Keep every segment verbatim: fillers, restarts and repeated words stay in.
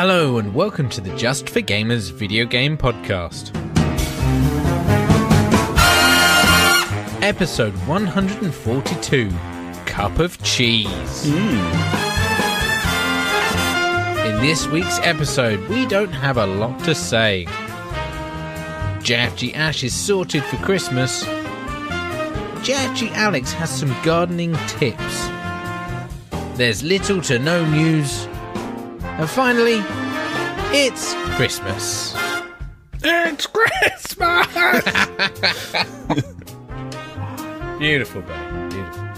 Hello and welcome to the Just for Gamers video game podcast. Episode one forty-two, Cup of Cheese. Mm. In this week's episode, we don't have a lot to say. J F G Ash is sorted for Christmas. J F G Alex has some gardening tips. There's little to no news. And finally, it's Christmas. It's Christmas! Beautiful, babe. Beautiful.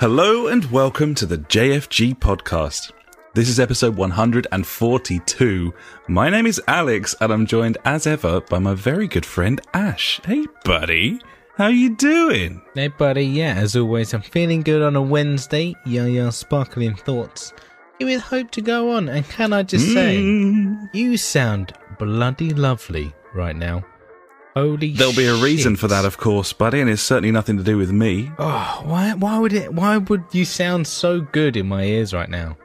Hello and welcome to the J F G podcast. This is episode one forty-two. My name is Alex, and I'm joined as ever by my very good friend Ash. Hey, buddy. How you doing? Hey, buddy. Yeah, as always, I'm feeling good on a Wednesday. Yeah, yeah, sparkling thoughts. You with hope to go on. And can I just mm. say, you sound bloody lovely right now. Holy There'll shit. Be a reason for that, of course, buddy, and it's certainly nothing to do with me. Oh, why, why would it? Why would you sound so good in my ears right now?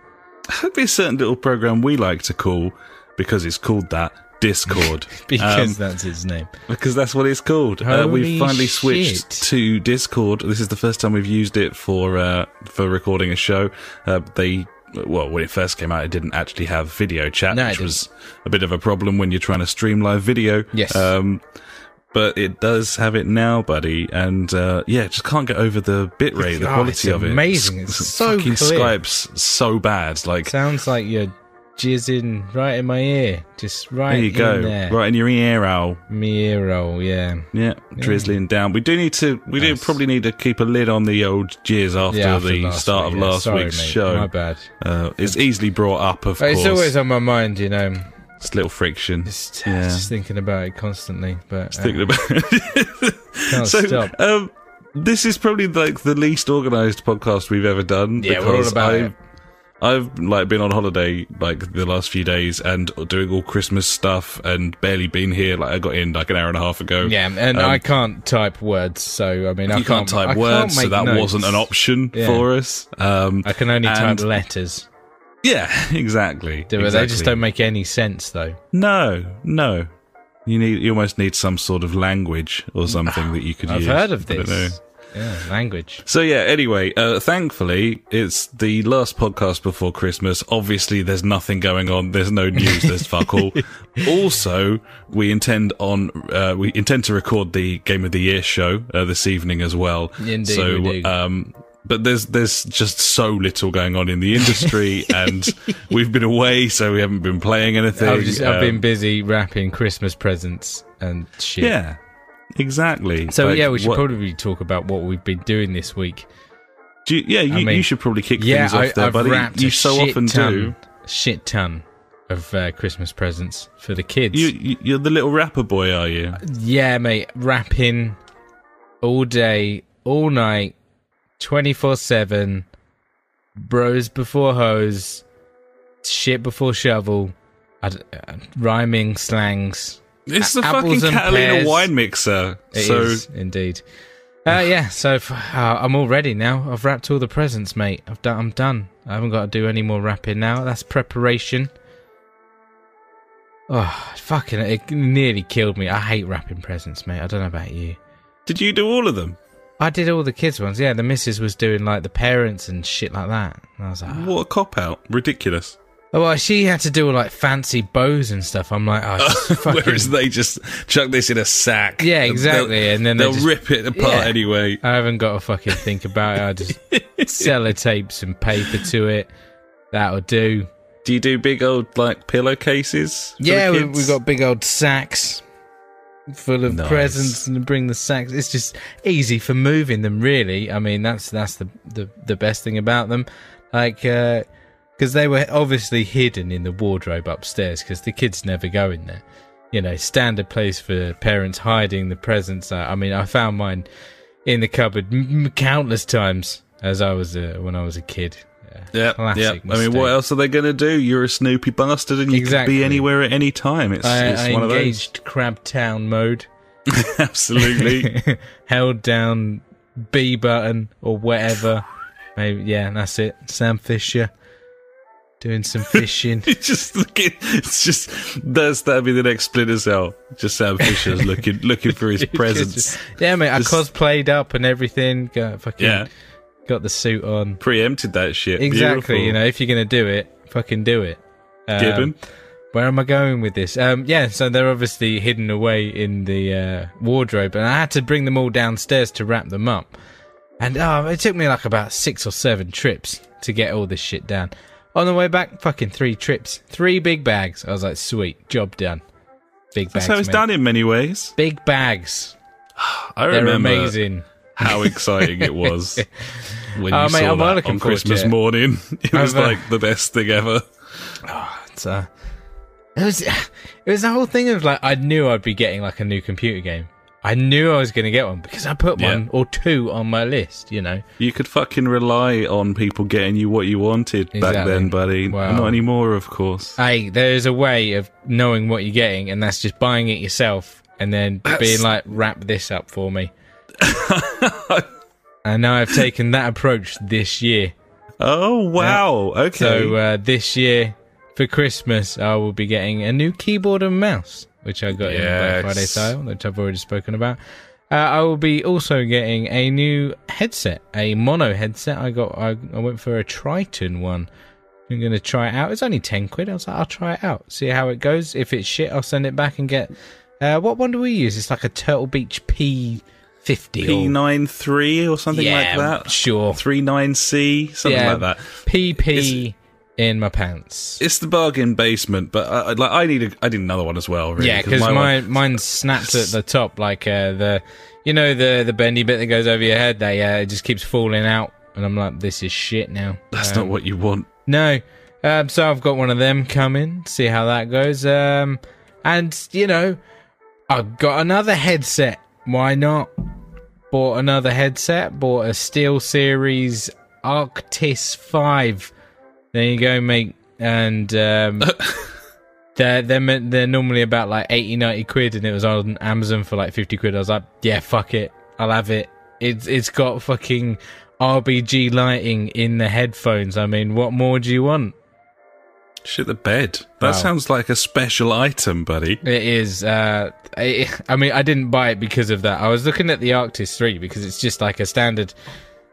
There'll be a certain little program we like to call, because it's called that, Discord. because um, that's its name. Because that's what it's called. Uh, we've finally shit. switched to Discord. This is the first time we've used it for uh, for recording a show. Uh, they, well, when it first came out, it didn't actually have video chat, no, which was a bit of a problem when you're trying to stream live video. Yes. Um, but it does have it now, buddy, and uh, yeah, just can't get over the bitrate, the quality oh, of it. Amazing. It's so fucking clear. Skype's so bad. Like, sounds like you're jizzing right in my ear, just right there. You in go, there. Right in your ear owl. Me ear owl, yeah, yeah, drizzling yeah. down. We do need to. We nice. do probably need to keep a lid on the old jizz after, yeah, after the start week, of yeah. last Sorry, week's mate. show. My bad. Uh, it's easily brought up, of course. It's always on my mind, you know. It's a little friction. Just, yeah. just thinking about it constantly, but uh, thinking about it. Can't so, stop. Um, this is probably like the least organised podcast we've ever done. Yeah, we're all about I've, it. I've like been on holiday like the last few days and doing all Christmas stuff and barely been here. Like I got in like an hour and a half ago. Yeah, and um, I can't type words, so I mean, I you can't, can't type I words, can't so that notes. wasn't an option yeah. for us. Um, I can only type letters. Yeah, exactly. They exactly. just don't make any sense, though. No, no. You need, you almost need some sort of language or something that you could I've use. I've heard of this. Yeah, language. So yeah, anyway, uh, thankfully, it's the last podcast before Christmas. Obviously, there's nothing going on. There's no news. There's fuck all. Also, we intend on uh, we intend to record the Game of the Year show uh, this evening as well. Indeed, so, we do. Um, But there's there's just so little going on in the industry, and we've been away, so we haven't been playing anything. I've, just, um, I've been busy wrapping Christmas presents and shit. Yeah, exactly. So, like, yeah, we should what, probably talk about what we've been doing this week. Do you, yeah, you, I mean, you should probably kick yeah, things off I, there, I've buddy. Wrapped you a so shit often ton, do. Shit ton of uh, Christmas presents for the kids. You, you, you're the little rapper boy, are you? Yeah, mate. Rapping all day, all night. twenty-four seven, bros before hoes, shit before shovel, uh, uh, rhyming slangs. It's a- the fucking Catalina pears. wine mixer. It so. is, indeed. Uh, yeah, so if, uh, I'm all ready now. I've wrapped all the presents, mate. I've done. I'm done. I haven't got to do any more wrapping now. That's preparation. Oh, fucking, it nearly killed me. I hate wrapping presents, mate. I don't know about you. Did you do all of them? I did all the kids' ones, yeah. The missus was doing, like, the parents and shit like that. And I was like... Oh. What a cop-out. Ridiculous. Oh, well, she had to do, like, fancy bows and stuff. I'm like, oh, fucking... Whereas they just chuck this in a sack. Yeah, exactly. And, they'll, and then they'll just, rip it apart yeah. anyway. I haven't got to fucking think about it. I just sellotape some paper to it. That'll do. Do you do big old, like, pillowcases? Yeah, we, we've got big old sacks. Full of nice. presents and bring the sacks. It's just easy for moving them, really. I mean, that's that's the the, the best thing about them, like because uh, they were obviously hidden in the wardrobe upstairs because the kids never go in there. You know, standard place for parents hiding the presents. I, I mean, I found mine in the cupboard m- countless times as I was a, when I was a kid. Yeah, classic yeah. mistake. I mean, what else are they going to do? You're a Snoopy bastard, and you exactly. can be anywhere at any time. It's, I, it's I one engaged of those. Crab Town mode. Absolutely. Held down B button or whatever. Maybe, yeah, that's it. Sam Fisher doing some fishing. It's just looking, it's just that's that'd be the next Splinter Cell. Just Sam Fisher's looking looking for his presence. Just, yeah, mate. Just, I cosplayed up and everything. Got fucking. Yeah. Got the suit on. Preempted that shit. Exactly. Beautiful. You know, if you're gonna do it, fucking do it. Um, Gibbon. Where am I going with this? Um, yeah, so they're obviously hidden away in the uh, wardrobe, and I had to bring them all downstairs to wrap them up. And oh, it took me like about six or seven trips to get all this shit down. On the way back, fucking three trips, three big bags. I was like, sweet, job done. Big bags. That's how it's mate. done in many ways. Big bags. I remember. They're amazing. How exciting it was when oh, you mate, saw I'm that on Christmas morning. It was I've, like the best thing ever. Oh, it's, uh, it was it was the whole thing of like, I knew I'd be getting like a new computer game. I knew I was going to get one because I put yeah. one or two on my list, you know. You could fucking rely on people getting you what you wanted exactly. back then, buddy. Well, not anymore, of course. Hey, there's a way of knowing what you're getting, and that's just buying it yourself and then that's... being like, wrap this up for me. And now I've taken that approach this year. Oh wow! Uh, okay. So uh, this year for Christmas, I will be getting a new keyboard and mouse, which I got yes. in Black Friday sale, which I've already spoken about. Uh, I will be also getting a new headset, a mono headset. I got. I, I went for a Triton one. I'm going to try it out. It's only ten quid. I was like, I'll try it out, see how it goes. If it's shit, I'll send it back and get. Uh, what one do we use? It's like a Turtle Beach P. fifty P ninety-three or something yeah, like that. Sure. thirty-nine C, something yeah, like that. P P it's, in my pants. It's the bargain basement, but I, like, I need a, I need another one as well, really. Yeah, because mine mine snaps at the top, like uh, the, you know, the, the bendy bit that goes over your head, that uh, it just keeps falling out, and I'm like, this is shit now. That's um, not what you want. No. Um, so I've got one of them coming, see how that goes. Um, and, you know, I've got another headset. Why not? Bought another headset. Bought a Steel Series Arctis five. There you go, mate. And um, they're, they're, they're normally about like eighty, ninety quid, and it was on Amazon for like fifty quid. I was like, yeah, fuck it. I'll have it. It's It's got fucking R B G lighting in the headphones. I mean, what more do you want? Shit the bed. That wow. sounds like a special item, buddy. It is. Uh, I, I mean, I didn't buy it because of that. I was looking at the Arctis three because it's just like a standard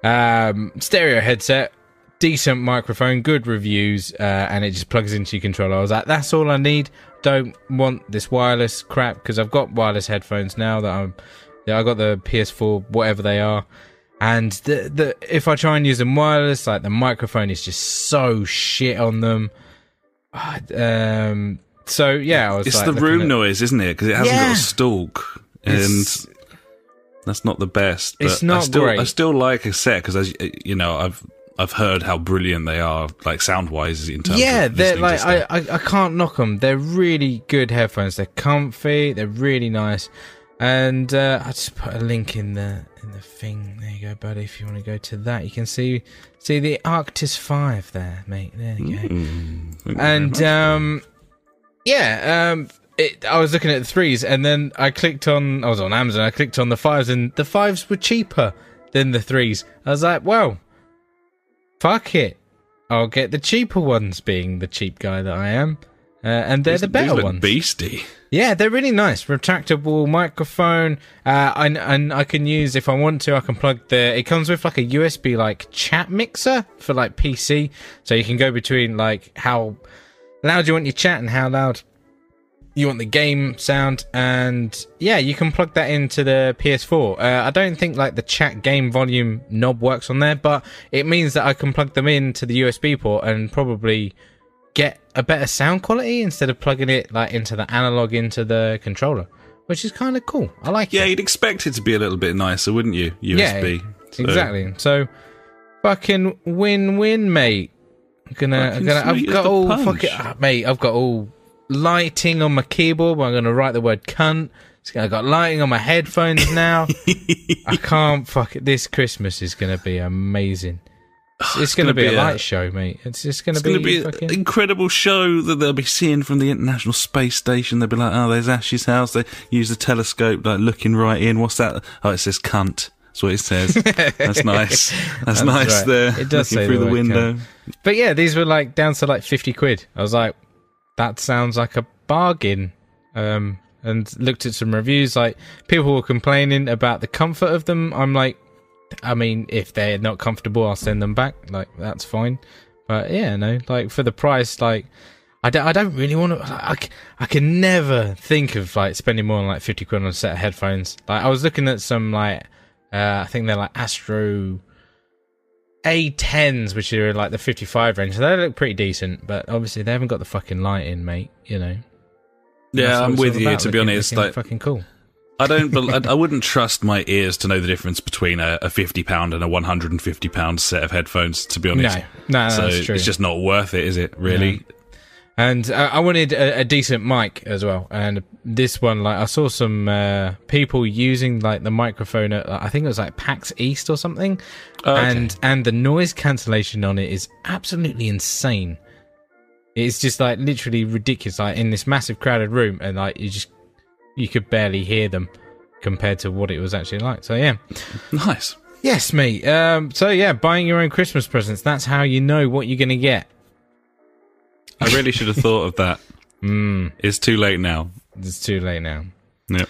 um, stereo headset, decent microphone, good reviews, uh, and it just plugs into your controller. I was like, that's all I need. Don't want this wireless crap because I've got wireless headphones now that I'm. Yeah, I got the P S four, whatever they are. And the, the if I try and use them wireless, like the microphone is just so shit on them. Um, so yeah, I was it's like the room at, noise, isn't it? Because it hasn't yeah. got a stalk, and it's, that's not the best. But it's not I still, great. I still like a set because, you know, I've I've heard how brilliant they are, like sound wise in terms. Yeah, of they're like I, I I can't knock them. They're really good headphones. They're comfy. They're really nice. And uh, I just put a link in the in the thing. There you go, buddy. If you want to go to that, you can see see the Arctis five there, mate. There you go. Mm, and um, yeah, um, it, I was looking at the threes, and then I clicked on. I was on Amazon. I clicked on the fives, and the fives were cheaper than the threes. I was like, well, fuck it. I'll get the cheaper ones, being the cheap guy that I am. Uh, and they're these, the better these look ones. Beastie. Yeah, they're really nice. Retractable microphone, uh, and and I can use if I want to. I can plug the. It comes with like a U S B like chat mixer for like P C, so you can go between like how loud you want your chat and how loud you want the game sound, and yeah, you can plug that into the P S four. Uh, I don't think like the chat game volume knob works on there, but it means that I can plug them into the U S B port and probably get a better sound quality instead of plugging it like into the analog into the controller, which is kind of cool. I like yeah, it. Yeah, you'd expect it to be a little bit nicer, wouldn't you? U S B. Yeah, so. Exactly. So fucking win-win, mate. I'm gonna, I'm gonna I've got all punch. fucking oh, mate. I've got all lighting on my keyboard. But I'm gonna write the word cunt. I got lighting on my headphones now. I can't fuck it. This Christmas is gonna be amazing. It's, it's going to be, be a light a, show, mate. It's just going to be, be fucking... an incredible show that they'll be seeing from the International Space Station. They'll be like, oh, there's Ash's house. They use the telescope, like looking right in. What's that? Oh, it says cunt. That's what it says. That's nice. That's, That's nice right. there. It does say through the, the window. Cunt. But yeah, these were like down to like fifty quid. I was like, that sounds like a bargain. Um, and looked at some reviews. Like, people were complaining about the comfort of them. I'm like, I mean, if they're not comfortable, I'll send them back. Like, that's fine. But yeah, no, like, for the price, like, I don't, I don't really want to, like, I, I can never think of, like, spending more than, like, fifty quid on a set of headphones. Like, I was looking at some, like, uh, I think they're, like, Astro A tens, which are, like, the fifty-five range. So they look pretty decent, but obviously they haven't got the fucking light in, mate, you know. Yeah, I'm with you, to be honest. Like, fucking cool. I don't. I wouldn't trust my ears to know the difference between a, a fifty pound and a one hundred and fifty pound set of headphones. To be honest, no, no, so that's true. It's just not worth it, is it? Really. No. And uh, I wanted a, a decent mic as well. And this one, like, I saw some uh, people using like the microphone at, I think it was like PAX East or something. Oh, and okay. and the noise cancellation on it is absolutely insane. It's just like literally ridiculous. Like in this massive crowded room, and like you just. You could barely hear them compared to what it was actually like. So, yeah. Nice. Yes, mate. Um, so, yeah, buying your own Christmas presents. That's how you know what you're going to get. I really should have thought of that. Mm. It's too late now. It's too late now. Yep.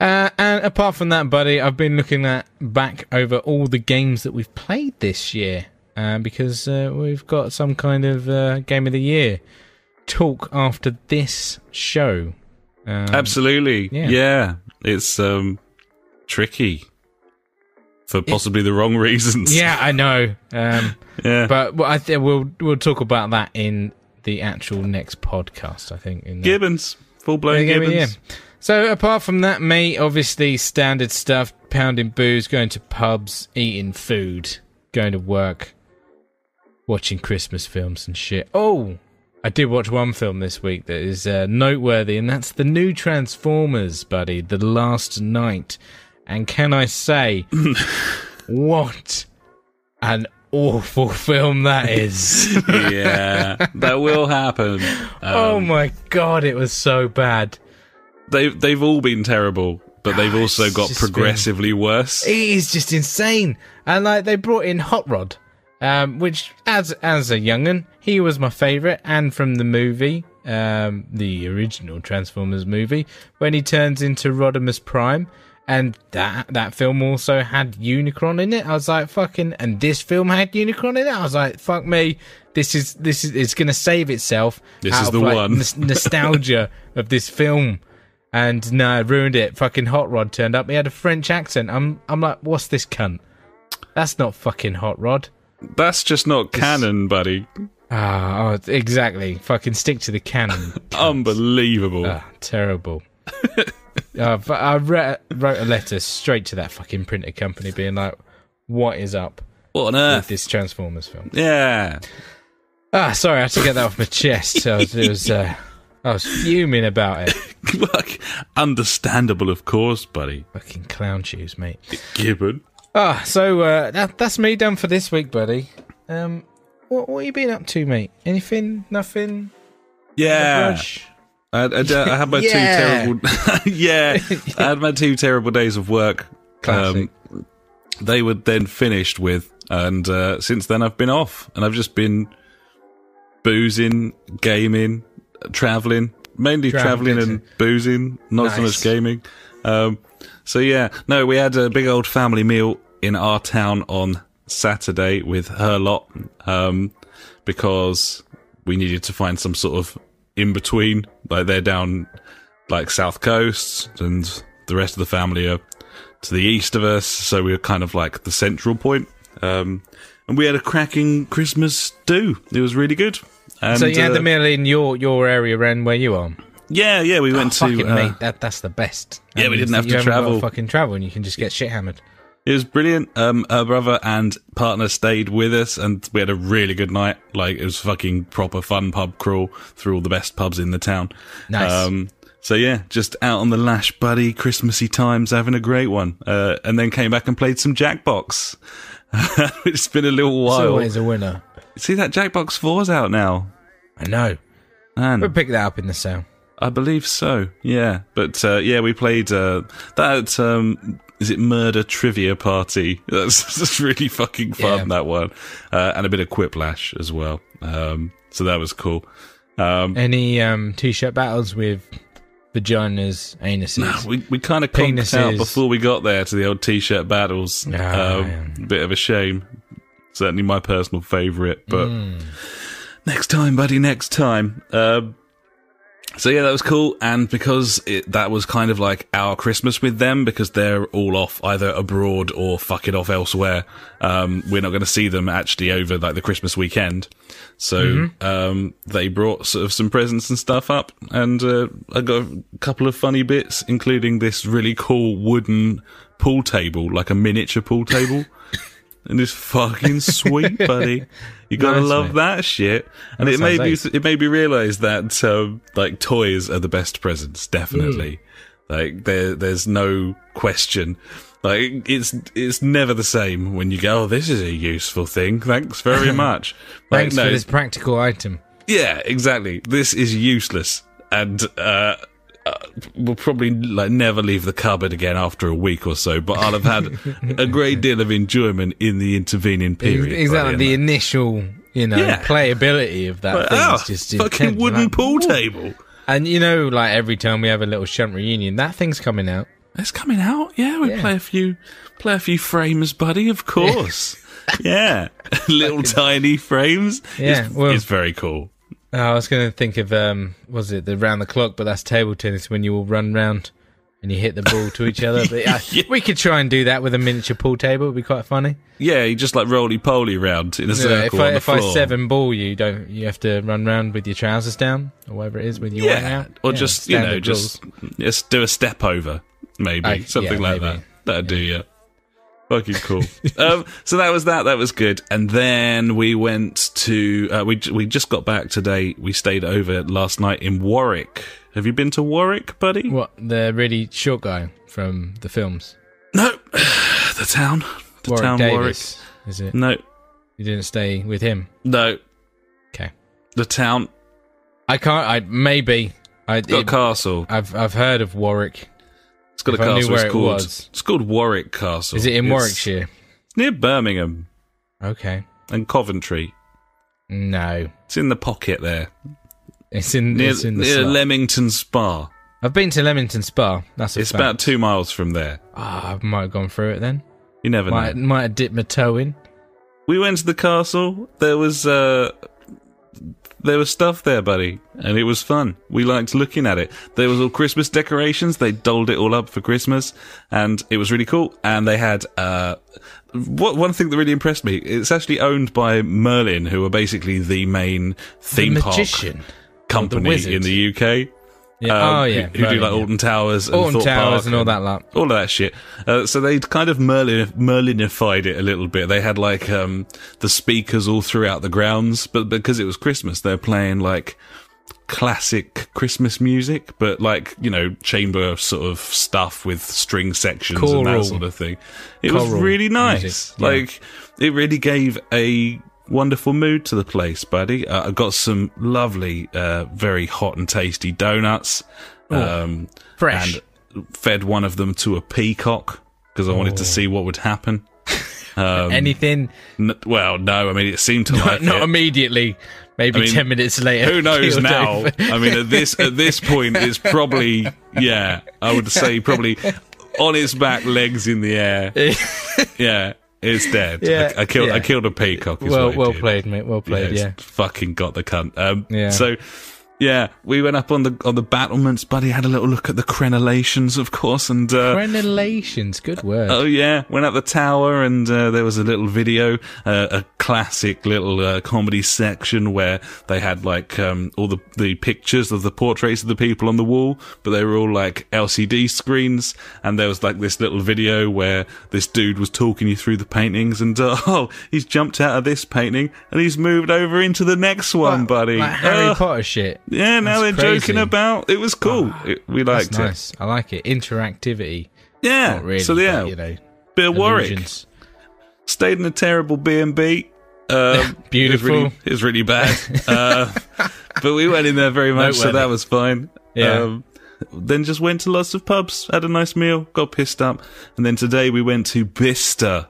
Uh, and apart from that, buddy, I've been looking at back over all the games that we've played this year uh, because uh, we've got some kind of uh, Game of the Year talk after this show. Um, Absolutely, yeah. yeah. It's um, tricky for possibly it, the wrong reasons. Yeah, I know. Um, yeah, but well, I th- we'll we'll talk about that in the actual next podcast. I think in the- Gibbons, full blown yeah, Gibbons. Yeah. So apart from that, mate, obviously standard stuff: pounding booze, going to pubs, eating food, going to work, watching Christmas films and shit. Oh. I did watch one film this week that is uh, noteworthy, and that's the new Transformers, buddy, The Last Night. And can I say, what an awful film that is. Yeah, that will happen. Um, oh my God, it was so bad. They've, they've all been terrible, but they've oh, also got progressively been... worse. It is just insane. And like they brought in Hot Rod. Um, which, as as a young'un, he was my favourite, and from the movie, um, the original Transformers movie, when he turns into Rodimus Prime, and that that film also had Unicron in it. I was like, fucking, and this film had Unicron in it. I was like, fuck me, this is this is it's gonna save itself. This out is of, the like, one n- nostalgia of this film, and no, nah, ruined it. Fucking Hot Rod turned up. He had a French accent. I'm I'm like, what's this cunt? That's not fucking Hot Rod. That's just not canon, buddy. Ah, oh, oh, exactly. Fucking stick to the canon. Unbelievable. Oh, terrible. uh, but I re- wrote a letter straight to that fucking printer company being like, what is up what on earth? With this Transformers film? Yeah. Ah, sorry, I had to get that off my chest. I was, it was, uh, I was fuming about it. Like, understandable, of course, buddy. Fucking clown shoes, mate. Gibbon. Ah, oh, so uh, that, that's me done for this week, buddy. Um, what what you been up to, mate? Anything? Nothing? Yeah. I, I, I had my yeah. two terrible. yeah, I had my two terrible days of work. Classic. Um, they were then finished with, and uh, since then I've been off, and I've just been boozing, gaming, traveling, mainly traveling and boozing, not nice. so much gaming. Um. So yeah, no, we had a big old family meal in our town on Saturday with her lot, um, because we needed to find some sort of in between. Like they're down like South Coast, and the rest of the family are to the east of us, so we were kind of like the central point. Um, and we had a cracking Christmas stew. It was really good. And, so you had uh, the meal in your your area, Ren, where you are. Yeah, yeah, we went oh, to. Fucking uh, mate, that, that's the best. Yeah, I mean, we didn't have to travel. Fucking travel, and you can just get shit hammered. It was brilliant. Um, her brother and partner stayed with us, and we had a really good night. Like it was fucking proper fun pub crawl through all the best pubs in the town. Nice. Um, so yeah, just out on the lash, buddy, Christmassy times, having a great one. Uh, and then came back and played some Jackbox. It's been a little while. It's always a winner. See that Jackbox four's out now. I know. Man. We'll pick that up in the sale. I believe so, yeah. But, uh, yeah, we played uh, that, um, is it Murder Trivia Party? That's, that's really fucking fun, yeah. That one. Uh, and a bit of Quiplash as well. Um, so that was cool. Um, Any um, T-shirt battles with vaginas, anuses? No, we, we kind of conked out before we got there to the old T-shirt battles. Oh, um, yeah. Bit of a shame. Certainly my personal favourite, but mm. next time, buddy, next time. Um, so, yeah, that was cool, and because it, that was kind of like our Christmas with them, because they're all off either abroad or fucking off elsewhere, um, we're not going to see them actually over, like, the Christmas weekend. So mm-hmm. um, they brought sort of some presents and stuff up, and uh, I got a couple of funny bits, including this really cool wooden pool table, like a miniature pool table. And it's fucking sweet, buddy. You gotta nice, love mate. That shit. And that it made me, it made me realise that um, like toys are the best presents, definitely. Yeah. Like there, there's no question. Like it's, it's never the same when you go, oh, this is a useful thing. Thanks very much. Like, thanks no, for this practical item. Yeah, exactly. This is useless, and uh, uh, we'll probably like never leave the cupboard again after a week or so, but I'll have had a great deal of enjoyment in the intervening period. Exactly, the initial, you know, yeah. playability of that like, thing oh, is just fucking intense. Wooden like, pool table. And you know, like every time we have a little shunt reunion, that thing's coming out. It's coming out, yeah. We yeah. play a few, play a few frames, buddy. Of course, yeah. yeah. Little tiny frames. Yeah, it's, well, it's very cool. Oh, I was going to think of, um, was it the round the clock, but that's table tennis when you all run round and you hit the ball to each other. But, uh, yeah. We could try and do that with a miniature pool table. It would be quite funny. Yeah, you just like roly-poly round in a circle yeah, if I, on the if floor. If I seven ball you, don't, you have to run round with your trousers down or whatever it is with your yeah. way out. Or yeah, just, you know, just, just do a step over, maybe. I, Something yeah, like maybe. that. That'd yeah. do, yeah. Fucking cool. um, so that was that. That was good. And then we went to... Uh, we we just got back today. We stayed over last night in Warwick. Have you been to Warwick, buddy? What? The really short guy from the films? No. The town. The Warwick town Davis, Warwick. Is it? No. You didn't stay with him? No. Okay. The town. I can't... I Maybe. I, it's got it, a castle. I've, I've heard of Warwick. It's got if a castle. It's called, it it's called Warwick Castle. Is it in it's, Warwickshire? It's near Birmingham. Okay. And Coventry. No. It's in the pocket there. It's in, near, it's in the near Leamington Spa. I've been to Leamington Spa. That's a It's fact. About two miles from there. Ah, oh, I might have gone through it then. You never might, know. Might have dipped my toe in. We went to the castle. There was... Uh, There was stuff there, buddy, and it was fun. We liked looking at it. There was all Christmas decorations. They dolled it all up for Christmas, and it was really cool. And they had uh, what one thing that really impressed me. It's actually owned by Merlin, who are basically the main theme the magician, park company the in the U K. Yeah. Um, oh yeah, who, who Merlin, do like Alton yeah. Towers, and Alton Thorpe Towers, Park and all that lot, all of that shit. Uh, so they kind of Merlin Merlinified it a little bit. They had like um, the speakers all throughout the grounds, but because it was Christmas, they're playing like classic Christmas music, but like you know chamber sort of stuff with string sections Choral. and that sort of thing. It Choral was really nice. Yeah. Like it really gave a. Wonderful mood to the place, buddy. Uh, I got some lovely, uh, very hot and tasty donuts. Ooh, um, fresh. And fed one of them to a peacock because I Ooh. wanted to see what would happen. Um, Anything? N- well, no. I mean, it seemed to not, like not it. immediately. Maybe I mean, ten minutes later. Who knows now? I mean, at this at this point, it's probably yeah. I would say probably on its back, legs in the air. Yeah. It's dead. Yeah, I, I killed. Yeah. I killed a peacock. Is well, what well did. Played, mate. Well played. Yeah, yeah. Fucking got the cunt. Um, yeah. So, yeah, we went up on the on the battlements. Buddy had a little look at the crenellations, of course, and uh, crenellations. Good word. Oh yeah, went up the tower, and uh, there was a little video, uh, a classic little uh, comedy section where they had like um, all the the pictures of the portraits of the people on the wall, but they were all like L C D screens, and there was like this little video where this dude was talking you through the paintings, and uh, oh, he's jumped out of this painting and he's moved over into the next one, like, buddy. Like Harry uh, Potter shit. Yeah, now that's they're crazy. Joking about. It was cool. Oh, it, we liked that's nice. it. I like it. Interactivity. Yeah. Not really, so yeah, but, you know, bit of illusions. Warwick. Stayed in a terrible B and B. Um, Beautiful. It was really, it was really bad. Uh, but we went in there very much, so that was fine. Yeah. Um, then just went to lots of pubs, had a nice meal, got pissed up. And then today we went to Bicester,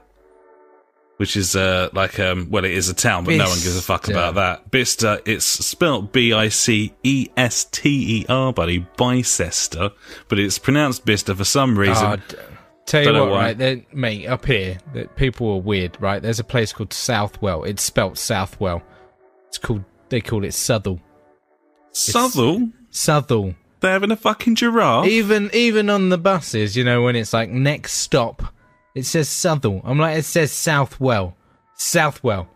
which is uh, like, um, well, it is a town, but Bicester. No one gives a fuck about that. Bicester, it's spelt B I C E S T E R, buddy, Bicester, but it's pronounced Bicester for some reason. Oh, d- Tell you what, right, there, mate, up here, that people are weird, right? There's a place called Southwell. It's spelt Southwell. It's called, they call it Southall. Southall? Southall. They're having a fucking giraffe? Even even on the buses, you know, when it's like, next stop, it says Southall. I'm like, it says Southwell. Southwell.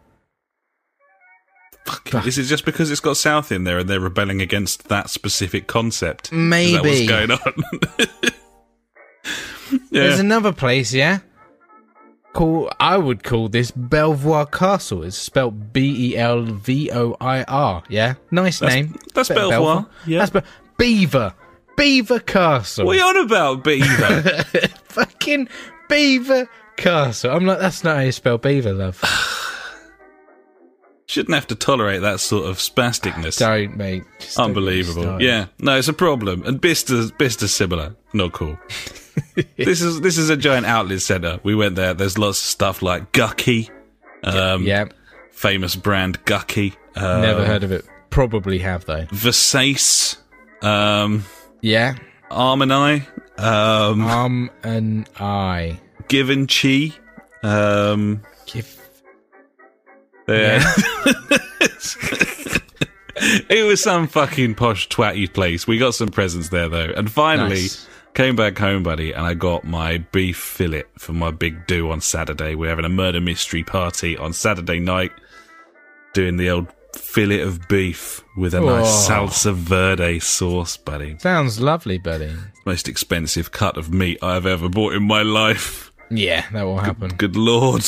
Fuck. Fuck. Is it just because it's got South in there and they're rebelling against that specific concept? Maybe. Is that what's going on? Yeah. There's another place, yeah? Call, I would call this Belvoir Castle. It's spelled B E L V O I R, yeah? Nice that's, name. That's Belvoir. Belvoir. Yeah. That's Be- Beaver. Beaver Castle. What are you on about, Beaver? Fucking Beaver Castle. I'm like, that's not how you spell Beaver, love. Shouldn't have to tolerate that sort of spasticness. Ah, don't, mate. Just Unbelievable. Don't yeah. No, it's a problem. And Bister's, Bister's similar. Not cool. This is this is a giant outlet centre. We went there. There's lots of stuff like Gucci. Um, yeah. Famous brand Gucci. Um, Never heard of it. Probably have, though. Versace. Um, yeah. Arm and I. Um, Arm and I. Give and Chi. Um, Give. There. Yeah. It was some fucking posh twatty place. We got some presents there, though. And finally... Nice. Came back home, buddy, and I got my beef fillet for my big do on Saturday. We're having a murder mystery party on Saturday night, doing the old fillet of beef with a nice oh. salsa verde sauce, buddy. Sounds lovely, buddy. Most expensive cut of meat I've ever bought in my life. Yeah, that will happen. Good, good lord.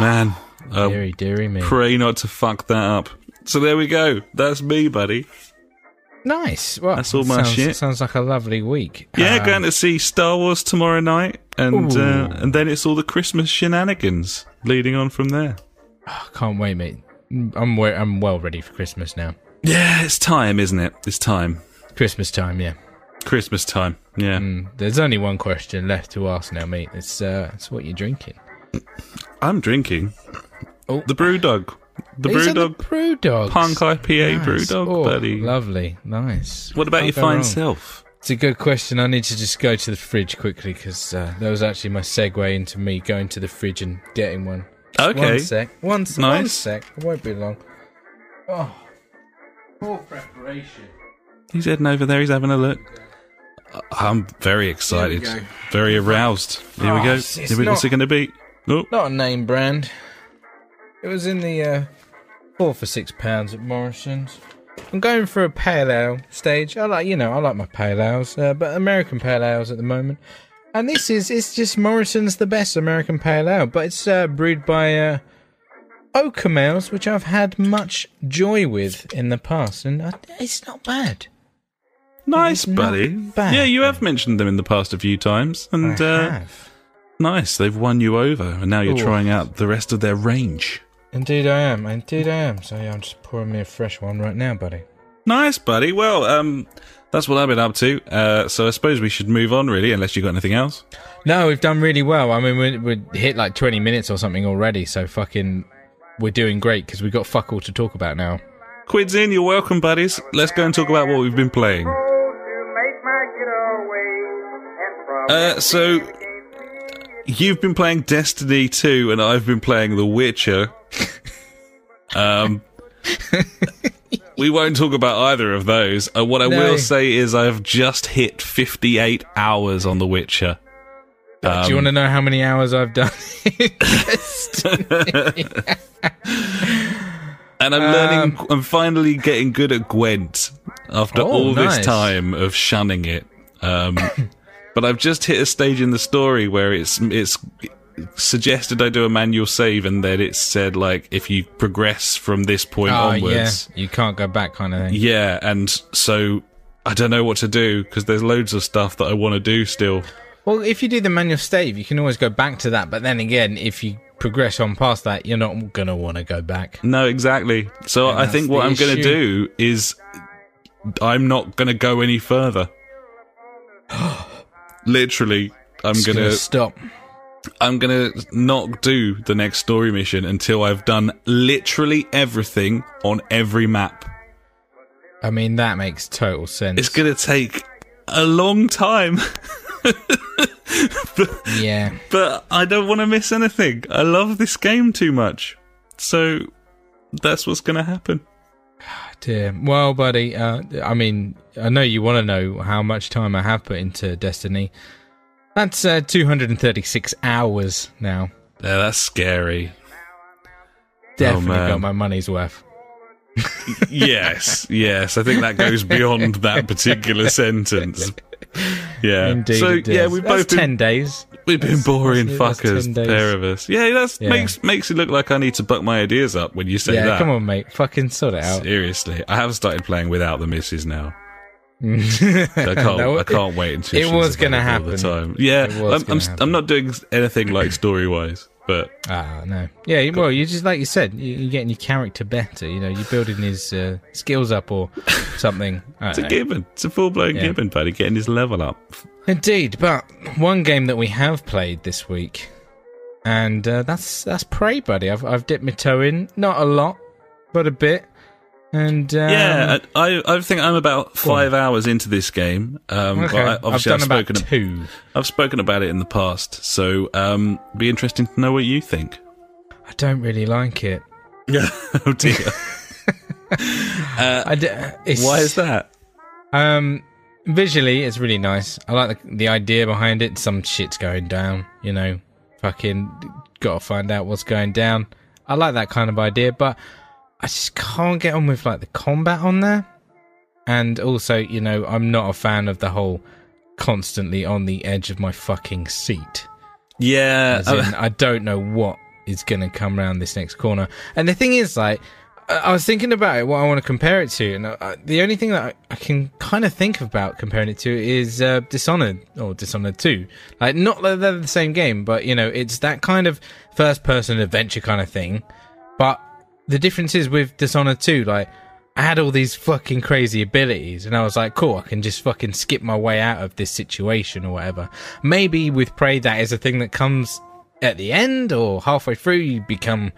Man. Oh, dearie, dearie me. Pray not to fuck that up. So there we go. That's me, buddy. Nice. Well, that's all my sounds, shit. Sounds like a lovely week. Yeah, um, going to see Star Wars tomorrow night, and uh, and then it's all the Christmas shenanigans leading on from there. Oh, can't wait, mate. I'm we- I'm well ready for Christmas now. Yeah, it's time, isn't it? It's time. Christmas time, yeah. Christmas time, yeah. Mm, there's only one question left to ask now, mate. It's uh, it's what you're drinking. I'm drinking. Oh, the Brew Dog. The Brew Dog, Brew Dog, Punk I P A nice. Brew Dog, oh, buddy. Lovely, nice. What about Can't your fine wrong. Self? It's a good question. I need to just go to the fridge quickly because uh, that was actually my segue into me going to the fridge and getting one. Just okay. One sec. One, nice. one sec. It won't be long. Oh, poor preparation. He's heading over there. He's having a look. I'm very excited. Very aroused. Here we go. Oh, Here we go. What's it going to be? Oh. Not a name brand. It was in the uh, four for six pounds at Morrison's. I'm going for a pale ale stage. I like, you know, I like my pale ales, uh, but American pale ales at the moment. And this is, it's just Morrison's the best American pale ale, but it's uh, brewed by uh, oakum ales, which I've had much joy with in the past, and I, it's not bad. Nice, it's buddy. Bad. Yeah, you have mentioned them in the past a few times, and I uh, have. Nice. They've won you over, and now you're Ooh. trying out the rest of their range. Indeed I am, indeed I am. So yeah, I'm just pouring me a fresh one right now, buddy. Nice, buddy. Well, um, that's what I've been up to. Uh, so I suppose we should move on, really, unless you've got anything else. No, we've done really well. I mean, we we hit like twenty minutes or something already, so fucking we're doing great because we've got fuck all to talk about now. Quids in, you're welcome, buddies. Let's go and talk about what we've been playing. Uh, so... You've been playing Destiny two, and I've been playing The Witcher. um, we won't talk about either of those. Uh, what I no. will say is I've just hit fifty-eight hours on The Witcher. Um, Do you want to know how many hours I've done in Destiny? And I'm learning... Um, I'm finally getting good at Gwent after oh, all nice. this time of shunning it. Um... But I've just hit a stage in the story where it's it's suggested I do a manual save, and then it said, like, if you progress from this point oh, onwards... yeah, you can't go back kind of thing. Yeah, and so I don't know what to do, because there's loads of stuff that I want to do still. Well, if you do the manual save, you can always go back to that. But then again, if you progress on past that, you're not going to want to go back. No, exactly. So and I think what I'm going to do is I'm not going to go any further. Literally, I'm going to stop. I'm going to not do the next story mission until I've done literally everything on every map. I mean, that makes total sense. It's going to take a long time. but, yeah. But I don't want to miss anything. I love this game too much. So that's what's going to happen. Oh, dear. Well, buddy, uh, I mean, I know you want to know how much time I have put into Destiny. That's uh, two hundred thirty-six hours now. Yeah, that's scary. Definitely oh, got my money's worth. yes, yes. I think that goes beyond that particular sentence. Yeah. Indeed. So it does. yeah, we've that's both been, ten days. We've been that's, boring that's, fuckers, the pair of us. Yeah, that yeah. makes makes it look like I need to buck my ideas up when you say yeah, that. Yeah, come on, mate. Fucking sort it out. Seriously, I have started playing without the missus now. I can't. No, I can't wait until it was going to happen. Time. Yeah, I'm. I'm, happen. I'm not doing anything like story wise, but ah uh, no. Yeah, well, you just like you said, you're getting your character better. You know, you're building his uh, skills up or something. It's know. a given. It's a full blown yeah. given, buddy. Getting his level up. Indeed, but one game that we have played this week, and uh, that's that's Prey, buddy. I've I've dipped my toe in, not a lot, but a bit. And um, yeah, I I think I'm about five hours into this game. Um, okay. I, obviously I've done I've spoken about two. I've spoken about it in the past, so um, it'd be interesting to know what you think. I don't really like it. oh dear. uh, I d- why is that? Um, visually, it's really nice. I like the, the idea behind it. Some shit's going down, you know. Fucking gotta find out what's going down. I like that kind of idea, but I just can't get on with, like, the combat on there. And also, you know, I'm not a fan of the whole constantly on the edge of my fucking seat. Yeah. As in, I don't know what is going to come around this next corner. And the thing is, like, I, I was thinking about it, what I want to compare it to. And I, I, the only thing that I, I can kind of think about comparing it to is uh, Dishonored or Dishonored two. Like, not that they're the same game, but, you know, it's that kind of first-person adventure kind of thing. But the difference is with Dishonored two, like, I had all these fucking crazy abilities, and I was like, cool, I can just fucking skip my way out of this situation or whatever. Maybe with Prey, that is a thing that comes at the end or halfway through, you become,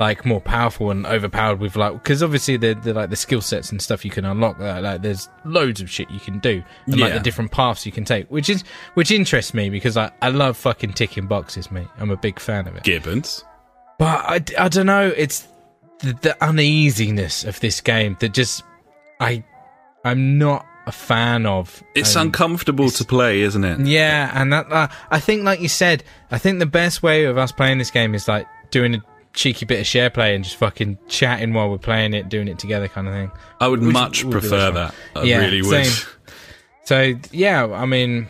like, more powerful and overpowered with, like, because obviously the, the like the skill sets and stuff you can unlock, like, there's loads of shit you can do, and yeah. like the different paths you can take, which is which interests me because I I love fucking ticking boxes, mate. I'm a big fan of it. Gibbons, but I I don't know, it's. The, the uneasiness of this game that just I I'm not a fan of. It's um, uncomfortable it's, to play, isn't it? Yeah, and that uh, I think, like you said, I think the best way of us playing this game is like doing a cheeky bit of share play and just fucking chatting while we're playing it, doing it together, kind of thing. I would Which, much would prefer that. I yeah, really would. Same. So yeah, I mean,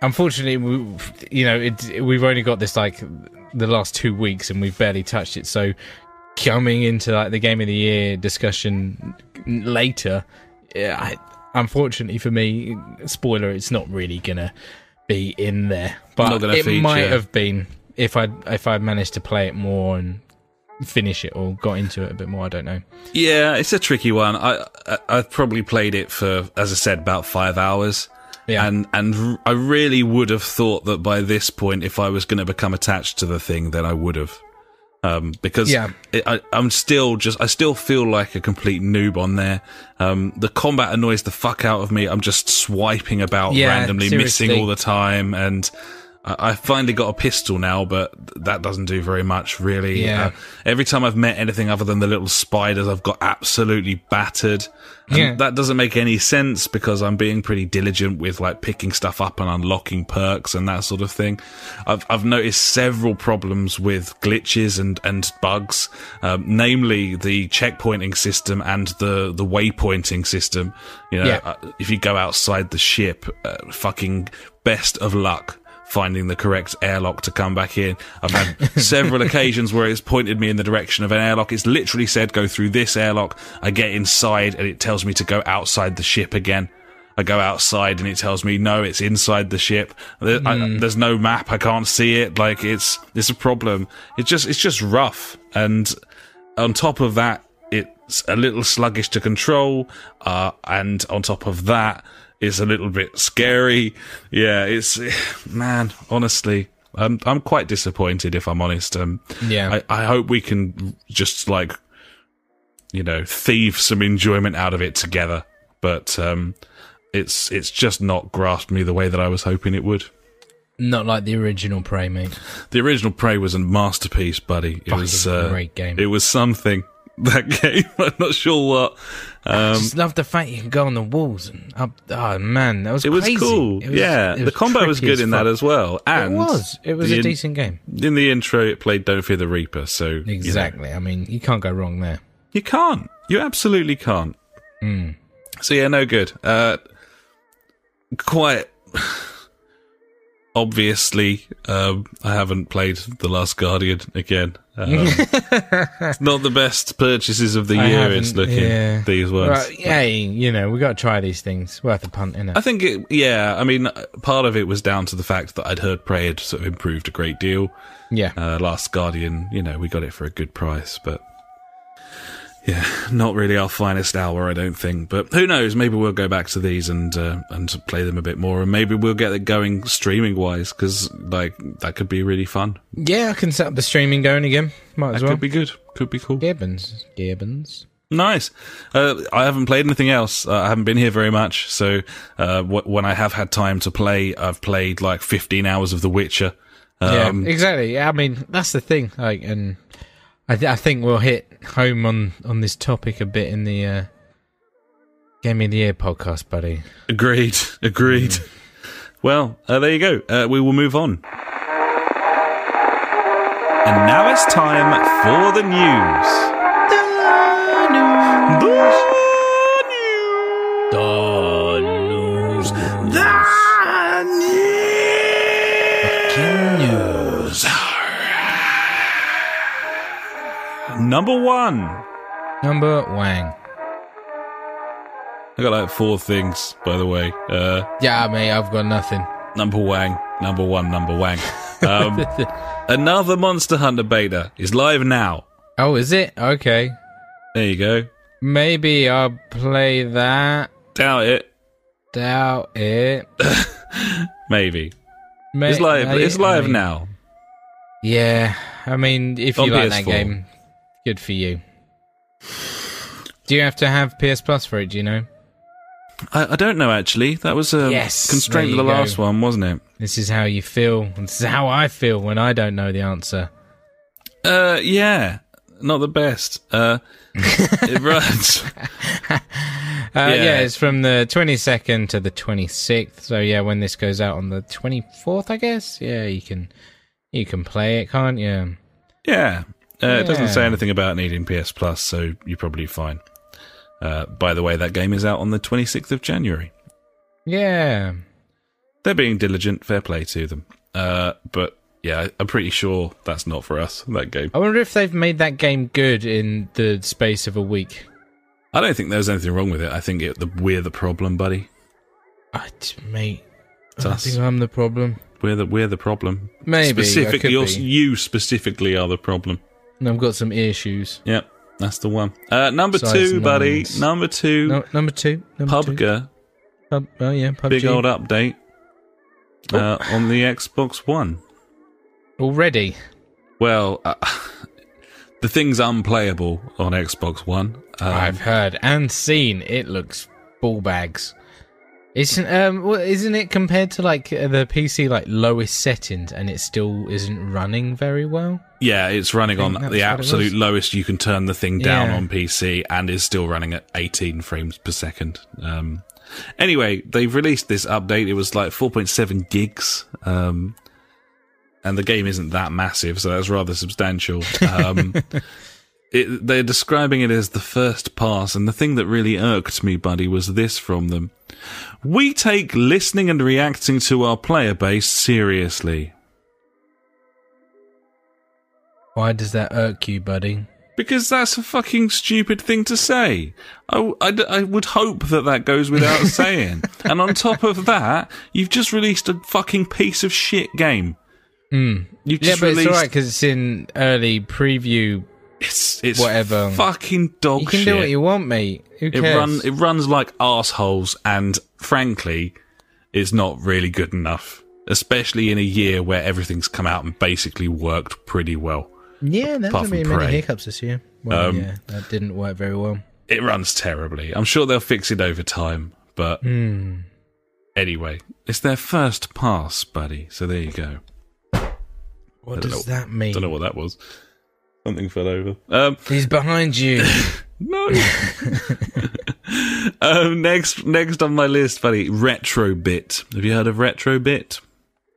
unfortunately, we, you know, it, we've only got this like the last two weeks, and we've barely touched it. So. Coming into like the game of the year discussion later, I, unfortunately for me, spoiler, it's not really gonna be in there. But it feature. might have been if I if I managed to play it more and finish it or got into it a bit more. I don't know. Yeah, it's a tricky one. I, I I've probably played it for, as I said, about five hours. Yeah. And and I really would have thought that by this point, if I was going to become attached to the thing, then I would have. Um, because yeah. it, I, I'm still just, I still feel like a complete noob on there. Um, the combat annoys the fuck out of me. I'm just swiping about yeah, randomly, seriously. missing all the time. And I, I finally got a pistol now, but that doesn't do very much, really. Yeah. Uh, every time I've met anything other than the little spiders, I've got absolutely battered. And yeah. that doesn't make any sense because I'm being pretty diligent with like picking stuff up and unlocking perks and that sort of thing. I've, I've noticed several problems with glitches and, and bugs, um, namely the checkpointing system and the, the waypointing system. You know, yeah. uh, if you go outside the ship, uh, fucking best of luck finding the correct airlock to come back in. I've had several occasions where it's pointed me in the direction of an airlock. It's literally said, go through this airlock. I get inside and it tells me to go outside the ship again. I go outside and it tells me, no, it's inside the ship. There, mm. I, there's no map. I can't see it. Like, it's, it's a problem. It's just, it's just rough. And on top of that, it's a little sluggish to control. Uh, and on top of that, it's a little bit scary. Yeah. It's, man, honestly, I'm, I'm quite disappointed, if I'm honest. Um, yeah. I, I hope we can just, like, you know, thieve some enjoyment out of it together. But, um, it's, it's just not grasped me the way that I was hoping it would. Not like the original Prey, mate. The original Prey was a masterpiece, buddy. It was a great game. It was something, that game. I'm not sure what. Um, I just love the fact you can go on the walls and up. Oh man, that was it crazy. Was cool. It was cool. Yeah, it was the combo was good in fun. That as well. And it was. It was the, a decent game. In the intro, it played "Don't Fear the Reaper." So exactly. You know. I mean, you can't go wrong there. You can't. You absolutely can't. Mm. So yeah, no good. Uh, quite obviously, um, I haven't played The Last Guardian again. Um, it's not the best purchases of the I year. It's looking yeah. these ones. Right, hey, you know, we got to try these things. Worth a punt, innit? I think it. Yeah, I mean, part of it was down to the fact that I'd heard Prey had sort of improved a great deal. Yeah, uh, Last Guardian. You know, we got it for a good price, but yeah, not really our finest hour, I don't think. But who knows? Maybe we'll go back to these and uh, and play them a bit more, and maybe we'll get it going streaming wise, because like that could be really fun. Yeah, I can set up the streaming going again. Might as that well. Could be good. Could be cool. Gibbons. Gibbons. Nice. Uh, I haven't played anything else. Uh, I haven't been here very much. So uh, w- when I have had time to play, I've played like fifteen hours of The Witcher. Um, yeah, exactly. I mean, that's the thing. Like, and I, th- I think we'll hit home on, on this topic a bit in the uh, Game of the Year podcast, buddy. Agreed. Agreed. Mm. Well, uh, there you go. Uh, we will move on. And now it's time for the news. The news. The news. The news. The news. Number one. Number Wang. I got like four things, by the way. Uh, yeah, mate, I've got nothing. Number Wang. Number one, number Wang. Um, another Monster Hunter beta is live now. Oh, is it? Okay. There you go. Maybe I'll play that. Doubt it. Doubt it. Maybe. May- it's live. May- it's live I mean, now. Yeah. I mean, if on you like P S four. That game, good for you. Do you have to have P S Plus for it, do you know? I, I don't know, actually. That was a yes, constraint of the last go. one, wasn't it? This is how you feel. This is how I feel when I don't know the answer. Uh, yeah. Not the best. Uh, it runs. uh, yeah. yeah, it's from the twenty-second to the twenty-sixth. So, yeah, when this goes out on the twenty-fourth, I guess. Yeah, you can you can play it, can't you? Yeah. Uh, yeah. It doesn't say anything about needing P S Plus, so you're probably fine. Uh, by the way, that game is out on the twenty-sixth of January. Yeah. They're being diligent. Fair play to them. Uh, but, yeah, I'm pretty sure that's not for us, that game. I wonder if they've made that game good in the space of a week. I don't think there's anything wrong with it. I think it, the, we're the problem, buddy. I, mate, it's I us. think I'm the problem. We're the, we're the problem. Maybe. Specifically, you're, you specifically are the problem. And I've got some issues. Yep. That's the one. Uh, number Size two, nines. buddy. Number two. No, number two. Number PubG. Pub, oh, yeah. PubG. Big old update oh. uh, on the Xbox One. Already? Well, uh, the thing's unplayable on Xbox One. Um, I've heard and seen. It looks ball bags. Isn't, um, isn't it compared to like the P C like lowest settings and it still isn't running very well? Yeah, it's running on the absolute lowest you can turn the thing down yeah. on P C and is still running at eighteen frames per second. Um, anyway, they've released this update. It was like four point seven gigs. Um, and the game isn't that massive, so that's rather substantial. Um, it, they're describing it as the first pass. And the thing that really irked me, buddy, was this from them. We take listening and reacting to our player base seriously. Why does that irk you, buddy? Because that's a fucking stupid thing to say. I, I, I would hope that that goes without saying. And on top of that, you've just released a fucking piece of shit game. Mm. You've just yeah, but released... it's alright because it's in early preview. It's, it's whatever. Fucking dog shit. You can shit. do what you want, mate. Who cares? It, run, it runs like arseholes, and frankly, it's not really good enough. Especially in a year where everything's come out and basically worked pretty well. Yeah, there's going to be many hiccups this year. Well, um, yeah, that didn't work very well. It runs terribly. I'm sure they'll fix it over time, but mm. anyway, it's their first pass, buddy. So there you go. What does that mean? I don't know what that was. Something fell over. Um, He's behind you. No. um, next, next on my list, buddy, Retro-Bit. Have you heard of Retro-Bit?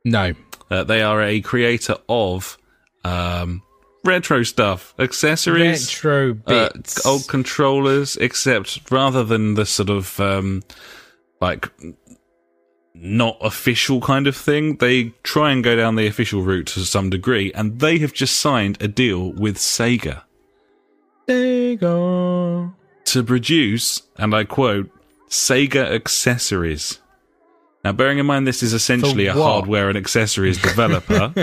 No. Uh, they are a creator of... Um, retro stuff, accessories, retro bits, uh, old controllers, except rather than the sort of um, like not official kind of thing, they try and go down the official route to some degree, and they have just signed a deal with Sega, Sega to produce, and I quote, Sega accessories. Now, bearing in mind this is essentially a hardware and accessories developer,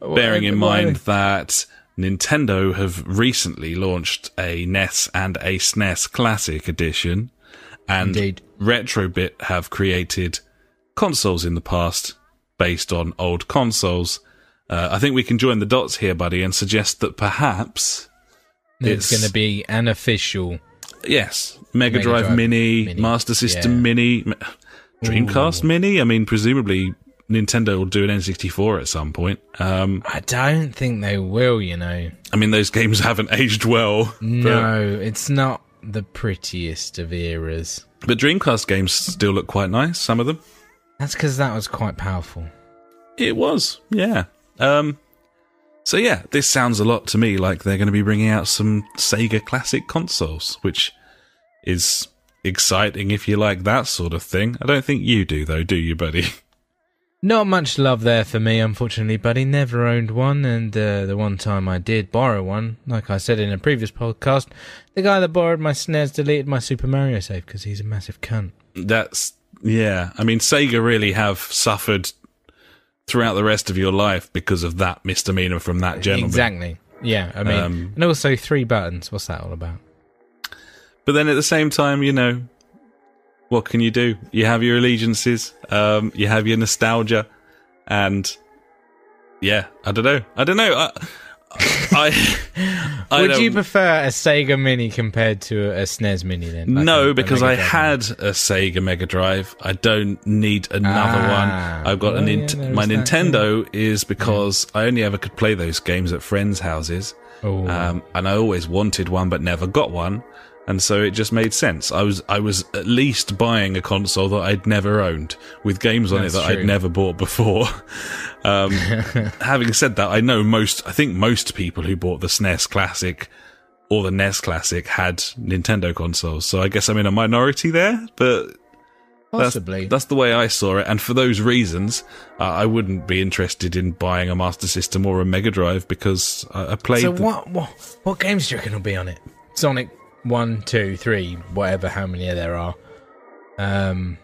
bearing in mind that Nintendo have recently launched a N E S and a S N E S Classic Edition, and Indeed. Retrobit have created consoles in the past based on old consoles. Uh, I think we can join the dots here, buddy, and suggest that perhaps... It's, it's going to be an official... Yes. Mega, Mega Drive, Drive Mini, Mini, Master System yeah. Mini... Dreamcast Ooh. Mini? I mean, presumably Nintendo will do an N sixty-four at some point. Um, I don't think they will, you know. I mean, those games haven't aged well. No, but, it's not the prettiest of eras. But Dreamcast games still look quite nice, some of them. That's because that was quite powerful. It was, yeah. Um, so, yeah, this sounds a lot to me like they're going to be bringing out some Sega classic consoles, which is... exciting if you like that sort of thing. I don't think you do though, do you, buddy? Not much love there for me, unfortunately, buddy. Never owned one, and uh, the one time I did borrow one, like I said in a previous podcast, the guy that borrowed my S N E S deleted my Super Mario save because he's a massive cunt. That's, yeah. I mean, Sega really have suffered throughout the rest of your life because of that misdemeanor from that gentleman. Exactly. Yeah, I mean, um, and also three buttons. What's that all about? But then at the same time, you know, what can you do? You have your allegiances, um, you have your nostalgia, and yeah, I don't know. I don't know. I, I, I Would don't... you prefer a Sega Mini compared to a S N E S Mini then? Like no, a, because a I had a Sega Mega Drive. I don't need another ah, one. I've got well, a Nint- yeah, my Nintendo that, yeah. is because yeah. I only ever could play those games at friends' houses, um, and I always wanted one but never got one. And so it just made sense. I was I was at least buying a console that I'd never owned, with games on That's it that true. I'd never bought before. Um, having said that, I know most, I think most people who bought the S N E S Classic or the N E S Classic had Nintendo consoles. So I guess I'm in a minority there, but... Possibly. That's, that's the way I saw it, and for those reasons, uh, I wouldn't be interested in buying a Master System or a Mega Drive because I, I played... So the- what, what, what games do you reckon will be on it? Sonic... One, two, three, whatever, how many there are. Um,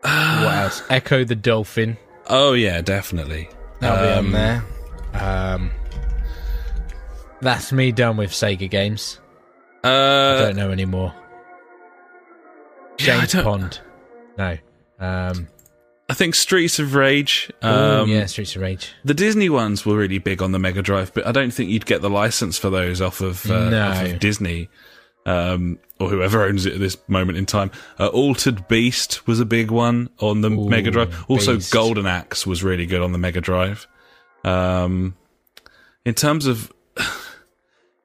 what else? Echo the Dolphin. Oh, yeah, definitely. That'll um, be on there. Um, that's me done with Sega games. Uh, I don't know anymore. James yeah, Pond. No. Um, I think Streets of Rage. Um, ooh, yeah, Streets of Rage. The Disney ones were really big on the Mega Drive, but I don't think you'd get the license for those off of, uh, no. off of Disney. Um, or whoever owns it at this moment in time. Uh, Altered Beast was a big one on the Ooh, Mega Drive. Also, Beast. Golden Axe was really good on the Mega Drive. Um, in terms of,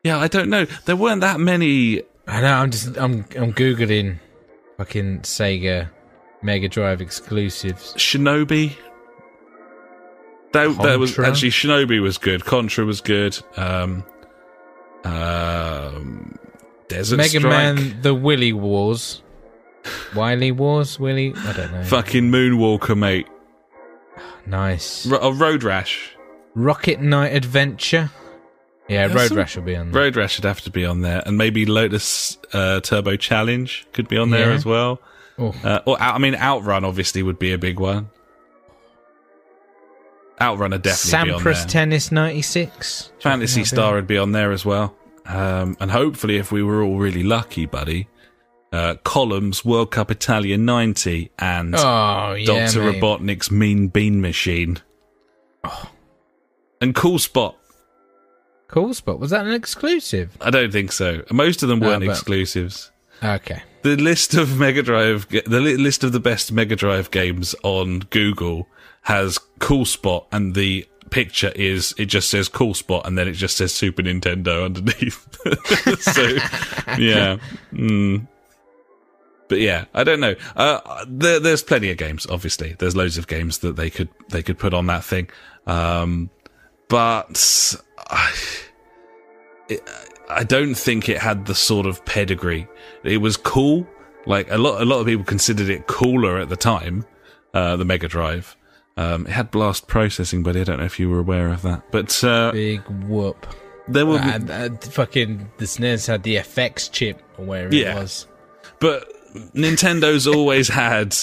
yeah, I don't know. There weren't that many. I know. I'm just. I'm. I'm googling fucking Sega Mega Drive exclusives. Shinobi. That, that was actually Shinobi was good. Contra was good. Um. Um. Desert Mega Strike. Man, the Willy Wars. Wily Wars? Willy? I don't know. Fucking Moonwalker, mate. Nice. R- a Road Rash. Rocket Knight Adventure. Yeah, Road some, Rash would be on there. Road Rash would have to be on there. And maybe Lotus uh, Turbo Challenge could be on there yeah. as well. Oh. Uh, or I mean, Outrun obviously would be a big one. Outrun would definitely be on there. Sampras Tennis ninety-six. Fantasy Star would be on there as well. Um, and hopefully, if we were all really lucky, buddy, uh, Columns, World Cup Italia ninety, and oh, yeah, Doctor mate. Robotnik's Mean Bean Machine. Oh. And Cool Spot. Cool Spot. Was that an exclusive? I don't think so. Most of them weren't oh, but... exclusives. Okay. The list of Mega Drive, the list of the best Mega Drive games on Google has Cool Spot, and the picture is it just says Cool Spot, and then it just says Super Nintendo underneath. So, yeah. Mm. But yeah, I don't know. Uh, there, there's plenty of games. Obviously, there's loads of games that they could they could put on that thing. Um, but. I, it, I don't think it had the sort of pedigree. It was cool. Like a lot, a lot of people considered it cooler at the time. Uh, the Mega Drive. Um, it had blast processing, but I don't know if you were aware of that. But uh, big whoop. There were uh, uh, fucking the S N E S had the F X chip or where yeah. it was. But Nintendo's always had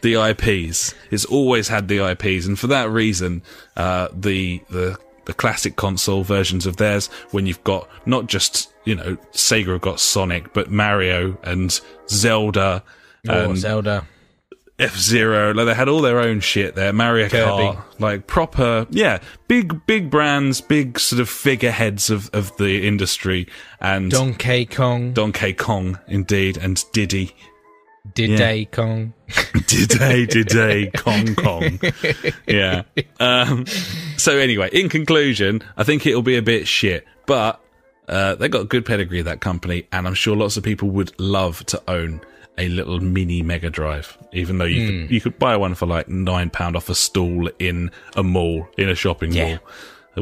the I Ps. It's always had the I Ps, and for that reason, uh, the the. the classic console versions of theirs, when you've got not just, you know, Sega have got Sonic, but Mario and Zelda. Oh, and Zelda. F-Zero. Like, they had all their own shit there. Mario Kart. Like, proper, yeah, big, big brands, big sort of figureheads of, of the industry. And Donkey Kong. Donkey Kong, indeed. And Diddy. Diddy yeah. Kong. Diddy, Diddy, Kong Kong. Yeah. Um, so anyway, in conclusion, I think it'll be a bit shit, but uh, they got a good pedigree, that company, and I'm sure lots of people would love to own a little mini Mega Drive, even though you, mm. could, you could buy one for like nine pounds off a stall in a mall, in a shopping yeah. mall,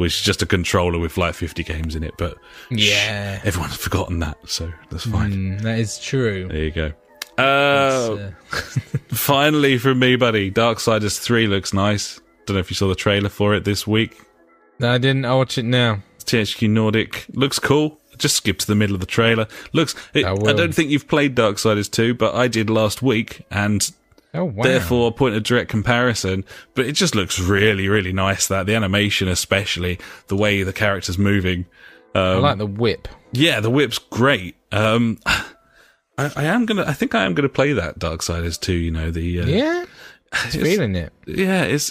which is just a controller with like fifty games in it, but yeah, shh, everyone's forgotten that, so that's fine. Mm, that is true. There you go. Uh, uh... Finally from me, buddy, Darksiders three looks nice. Don't know if you saw the trailer for it this week. No, I didn't. I'll watch it now. T H Q Nordic looks cool. Just skip to the middle of the trailer. Looks. It, I, I don't think you've played Darksiders two, but I did last week, and oh, wow. therefore I'll point a direct comparison. But it just looks really, really nice. That the animation, especially the way the character's moving. Um, I like the whip. Yeah, the whip's great. Um. I, I am gonna. I think I am gonna play that Darksiders two. You know the uh, yeah, it's, it's feeling it. Yeah, it's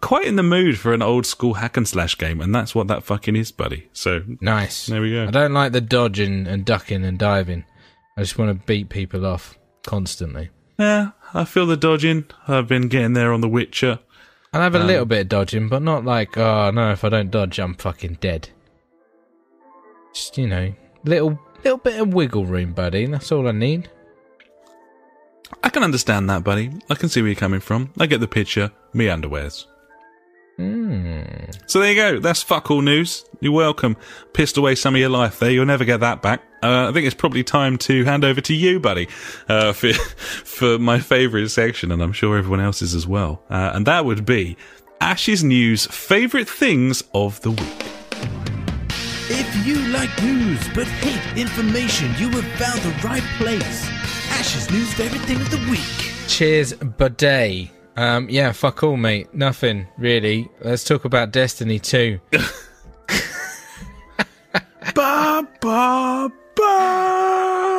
quite in the mood for an old school hack and slash game, and that's what that fucking is, buddy. So nice. There we go. I don't like the dodging and ducking and diving. I just want to beat people off constantly. Yeah, I feel the dodging. I've been getting there on The Witcher. I'll have a um, little bit of dodging, but not like oh no, if I don't dodge, I'm fucking dead. Just you know, little. Little bit of wiggle room, buddy. That's all I need. I can understand that, buddy. I can see where you're coming from. I get the picture. Me underwears. Mm. So there you go. That's fuck all news. You're welcome. Pissed away some of your life there. You'll never get that back. Uh, I think it's probably time to hand over to you, buddy, uh, for, for my favourite section, and I'm sure everyone else's as well. Uh, and that would be Ash's News Favourite Things of the Week. If you like news but hate information, you have found the right place. Ash's News Favourite Thing of the Week. Cheers, buddy. Um, yeah, fuck all, mate. Nothing, really. Let's talk about Destiny two. Ba, ba, ba.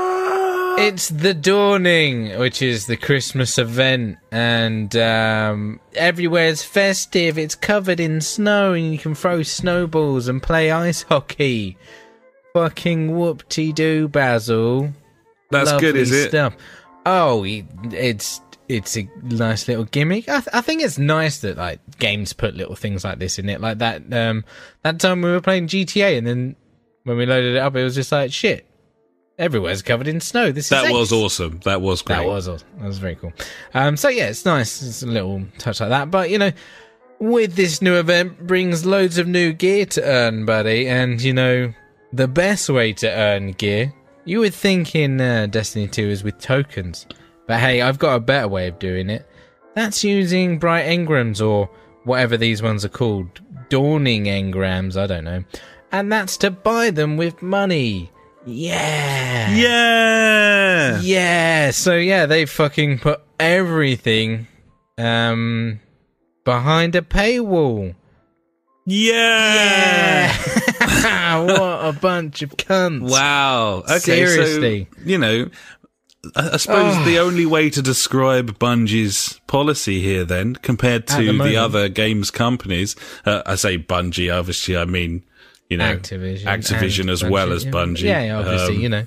It's the Dawning, which is the Christmas event, and um, everywhere is festive. It's covered in snow, and you can throw snowballs and play ice hockey. Fucking whoop-de-doo, Basil. That's lovely good, is it? Stuff. Oh, it's it's a nice little gimmick. I, th- I think it's nice that like games put little things like this in it. Like that um, that time we were playing G T A, and then when we loaded it up, it was just like shit. Everywhere's covered in snow. This is that was awesome. That was great. That was awesome. That was very cool. Um, so yeah, it's nice. It's a little touch like that. But you know, with this new event brings loads of new gear to earn, buddy. And you know, the best way to earn gear, you would think in uh, Destiny two is with tokens. But hey, I've got a better way of doing it. That's using bright engrams or whatever these ones are called, dawning engrams. I don't know. and that's to buy them with money. Yeah. Yeah. Yeah. So yeah, they fucking put everything um behind a paywall. Yeah. Yeah. What a bunch of cunts. Wow. Okay, seriously. So, you know, I, I suppose oh. the only way to describe Bungie's policy here then, compared to the, the other games companies, uh, I say Bungie, obviously I mean, you know, Activision, Activision as Bungie, well as yeah. Bungie. Yeah, yeah obviously, um, you know.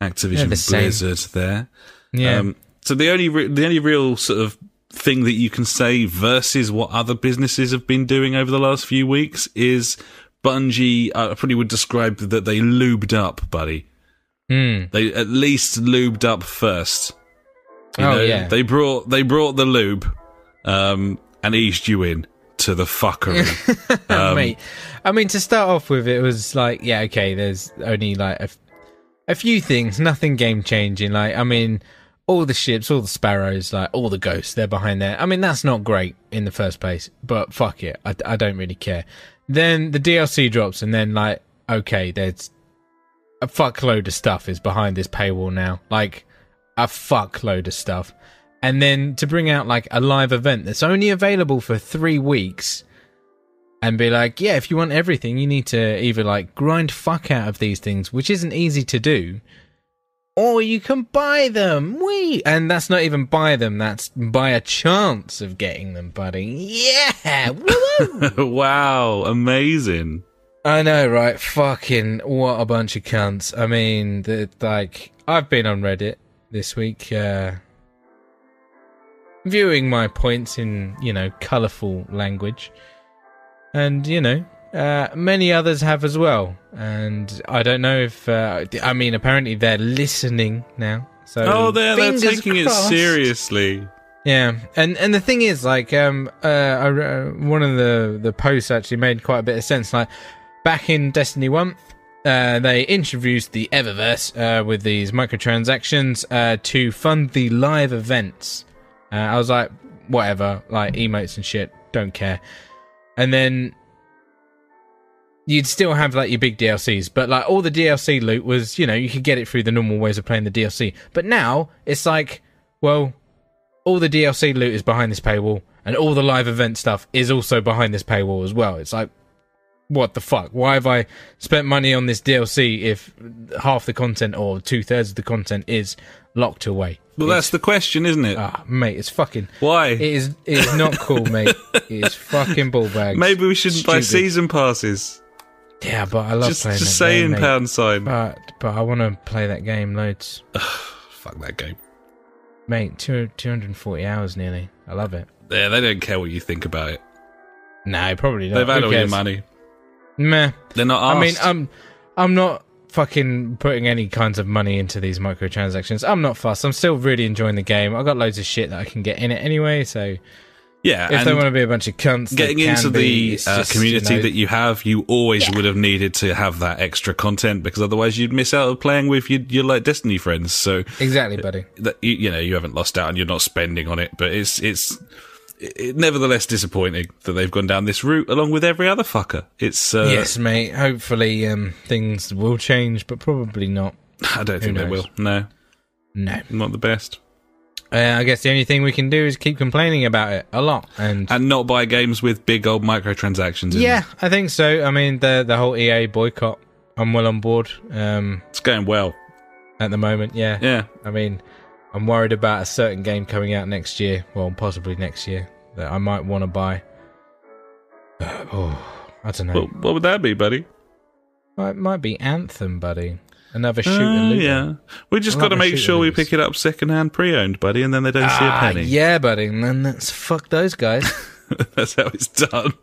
Activision the Blizzard there. Yeah. Um, so the only re- the only real sort of thing that you can say versus what other businesses have been doing over the last few weeks is Bungie, I probably would describe that they lubed up, buddy. Mm. They at least lubed up first. You oh know, yeah. They brought they brought the lube, um, and eased you in to the fuckery. um, Mate, I mean, to start off with, it was like, yeah, okay. There's only like a, f- a few things, nothing game changing. Like, I mean, all the ships, all the sparrows, like all the ghosts, they're behind there. I mean, that's not great in the first place, but fuck it, I, I don't really care. Then the D L C drops, and then like, okay, there's a fuckload of stuff is behind this paywall now. Like, a fuckload of stuff. And then to bring out, like, a live event that's only available for three weeks and be like, yeah, if you want everything, you need to either, like, grind fuck out of these things, which isn't easy to do, or you can buy them. Whee! And that's not even buy them, that's buy a chance of getting them, buddy. Yeah! Woo! Wow, amazing. I know, right? Fucking what a bunch of cunts. I mean, the, like, I've been on Reddit this week, uh, viewing my points in, you know, colourful language. And, you know, uh, many others have as well. And I don't know if, uh, I mean, apparently they're listening now. So oh, they're, they're taking crossed. It seriously. Yeah, and and the thing is, like, um, uh, I, uh, one of the, the posts actually made quite a bit of sense, like, back in Destiny one, uh, they introduced the Eververse uh, with these microtransactions uh, to fund the live events. Uh, I was like, whatever, like, emotes and shit, don't care. And then you'd still have, like, your big D L Cs, but, like, all the D L C loot was, you know, you could get it through the normal ways of playing the D L C. But now, it's like, well, all the D L C loot is behind this paywall, and all the live event stuff is also behind this paywall as well. It's like, what the fuck? Why have I spent money on this D L C if half the content or two-thirds of the content is locked away? Well, it's, that's the question, isn't it? Ah, mate, it's fucking... Why? It is, it is not cool, mate. It is fucking ballbags. Maybe we shouldn't Stupid. buy season passes. Yeah, but I love just, playing just that saying game, mate. Pound sign. But, but I want to play that game loads. Fuck that game. Mate, two hundred forty hours nearly. I love it. Yeah, they don't care what you think about it. No, probably not. They've had Who all cares? Your money. Meh. They're not asked. I mean, I'm, I'm not fucking putting any kinds of money into these microtransactions. I'm not fussed. I'm still really enjoying the game. I've got loads of shit that I can get in it anyway, so... Yeah, if they want to be a bunch of cunts, getting they can into be, the uh, just, community you know, that you have, you always yeah. would have needed to have that extra content because otherwise you'd miss out on playing with your, your like Destiny friends. So exactly, buddy. That, you, you know, you haven't lost out and you're not spending on it, but it's it's it, nevertheless disappointing that they've gone down this route along with every other fucker. It's uh, yes, mate. Hopefully, um, things will change, but probably not. I don't Who think knows? They will. No, no, not the best. Uh, I guess the only thing we can do is keep complaining about it a lot, and and not buy games with big old microtransactions. In yeah, them. I think so. I mean, the the whole E A boycott, I'm well on board. Um, it's going well at the moment. Yeah, yeah. I mean, I'm worried about a certain game coming out next year, well, possibly next year, that I might want to buy. Uh, oh, I don't know. Well, what would that be, buddy? Well, it might be Anthem, buddy. Another shoot and uh, yeah. We just got to make sure we pick it up second-hand pre-owned, buddy, and then they don't ah, see a penny. Yeah, buddy, and then that's fuck those guys. That's how it's done.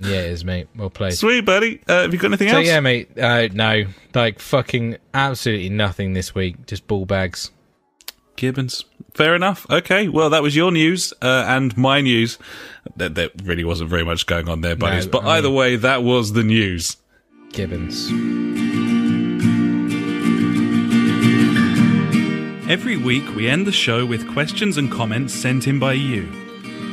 Yeah, it is, mate. Well played. Sweet, buddy. Uh, have you got anything so, else? So, yeah, mate, uh, no. Like, fucking absolutely nothing this week. Just ball bags. Gibbons. Fair enough. Okay, well, that was your news uh, and my news. There, there really wasn't very much going on there, buddies. No, but I either mean, way, that was the news. Gibbons. Every week, we end the show with questions and comments sent in by you.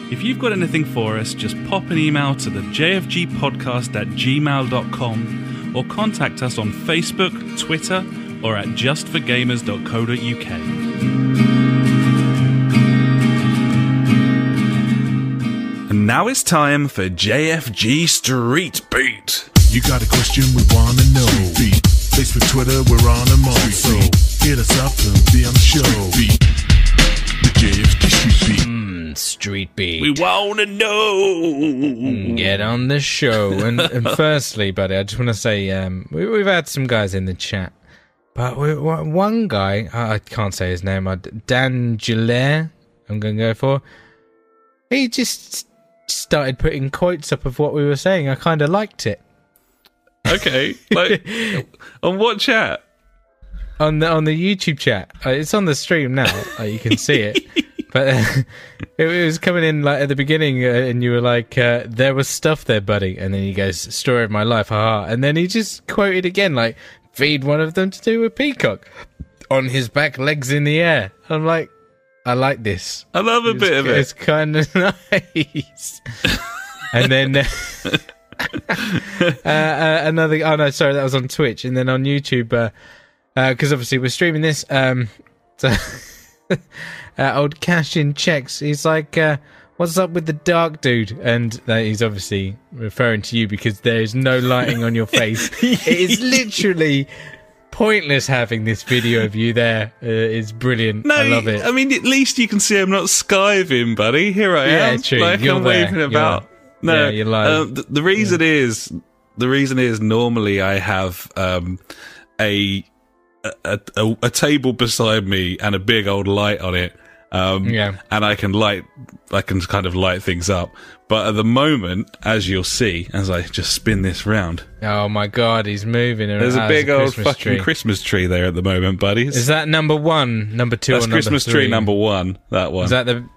If you've got anything for us, just pop an email to the jfgpodcast at gmail dot com or contact us on Facebook, Twitter, or at just for gamers dot co dot U K. And now it's time for J F G Street Beat. You got a question we want to know. Street Beat. Facebook, Twitter, we're on them all. So hit us up and be on the show. Street Beat. The J F G Street Beat. Mm, Street Beat. We want to know. Get on the show. And, and firstly, buddy, I just want to say um, we, we've had some guys in the chat. But we, one guy, I can't say his name, Dan Gillet, I'm going to go for. He just started putting quotes up of what we were saying. I kind of liked it. Okay, like, on what chat? On the on the YouTube chat. Uh, it's on the stream now. Uh, you can see it. But uh, it, it was coming in like at the beginning, uh, and you were like, uh, "There was stuff there, buddy." And then he goes, "Story of my life, haha." And then he just quoted again, like, "Feed one of them to do a peacock on his back, legs in the air." I'm like, I like this. I love a was, bit of it. It's kind of nice. And then. Uh, uh, uh, another oh no sorry that was on Twitch, and then on YouTube because uh, uh, obviously we're streaming this um, so uh, old Cash in Checks, he's like uh, what's up with the dark dude, and uh, he's obviously referring to you because there is no lighting on your face. It is literally pointless having this video of you there. Uh, it's brilliant. No, I love it. I mean, at least you can see I'm not skiving, buddy. Here I yeah, am true. Like, you're I'm there. Waving about you're No, yeah, um, the, the reason yeah. is the reason is normally I have um, a, a, a a table beside me and a big old light on it, um, yeah. and I can light I can kind of light things up. But at the moment, as you'll see, as I just spin this round, oh my god, he's moving around. There's a big old Christmas fucking tree. Christmas tree there at the moment, buddy. It's, is that number one, number two, that's or number Christmas three? Tree number one. That one. Is that the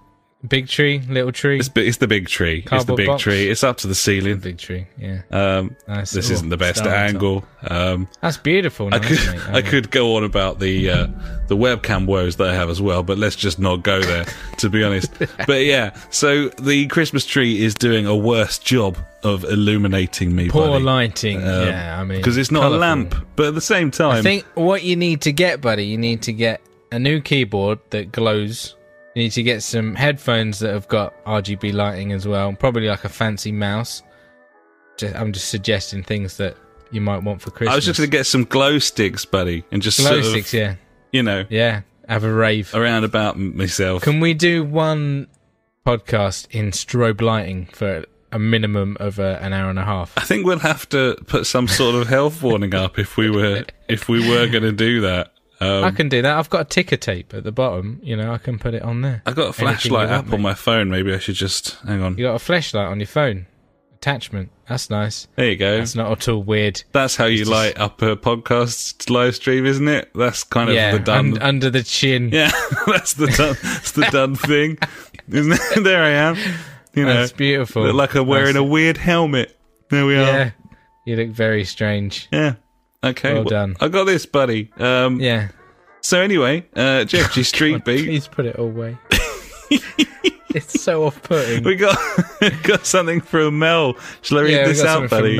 big tree, little tree? It's, it's the big tree. Cardboard it's the big box. Tree. It's up to the ceiling. The big tree, yeah. Um, nice. This Ooh, isn't the best angle. Um, That's beautiful. Nice, I, could, mate, I could go on about the uh, the webcam woes that I have as well, but let's just not go there, to be honest. But yeah, so the Christmas tree is doing a worse job of illuminating me. Poor buddy. Lighting, um, yeah. I mean, because it's not colourful. A lamp, but at the same time... I think what you need to get, buddy, you need to get a new keyboard that glows... You need to get some headphones that have got R G B lighting as well. Probably like a fancy mouse. Just, I'm just suggesting things that you might want for Christmas. I was just going to get some glow sticks, buddy. And just glow sort sticks, of, yeah. You know. Yeah, have a rave. Around about myself. Can we do one podcast in strobe lighting for a minimum of a, an hour and a half? I think we'll have to put some sort of health warning up if we were if we were going to do that. Um, I can do that. I've got a ticker tape at the bottom. You know, I can put it on there. I've got a flashlight app on my phone. Maybe I should just... Hang on. You got a flashlight on your phone. Attachment. That's nice. There you go. That's not at all weird. That's how you light up a podcast live stream, isn't it? That's kind of yeah, the done... Un- under the chin. Yeah, that's the done, that's the done thing. Isn't it? There I am. You know, that's beautiful. Look like I'm wearing that's... a weird helmet. There we are. Yeah, you look very strange. Yeah. Okay, well done. I got this, buddy. Um, yeah. So anyway, uh, J F G Street oh God, Beat. Please put it away. It's so off-putting. We got got something from Mel. Shall I read yeah, this out, buddy?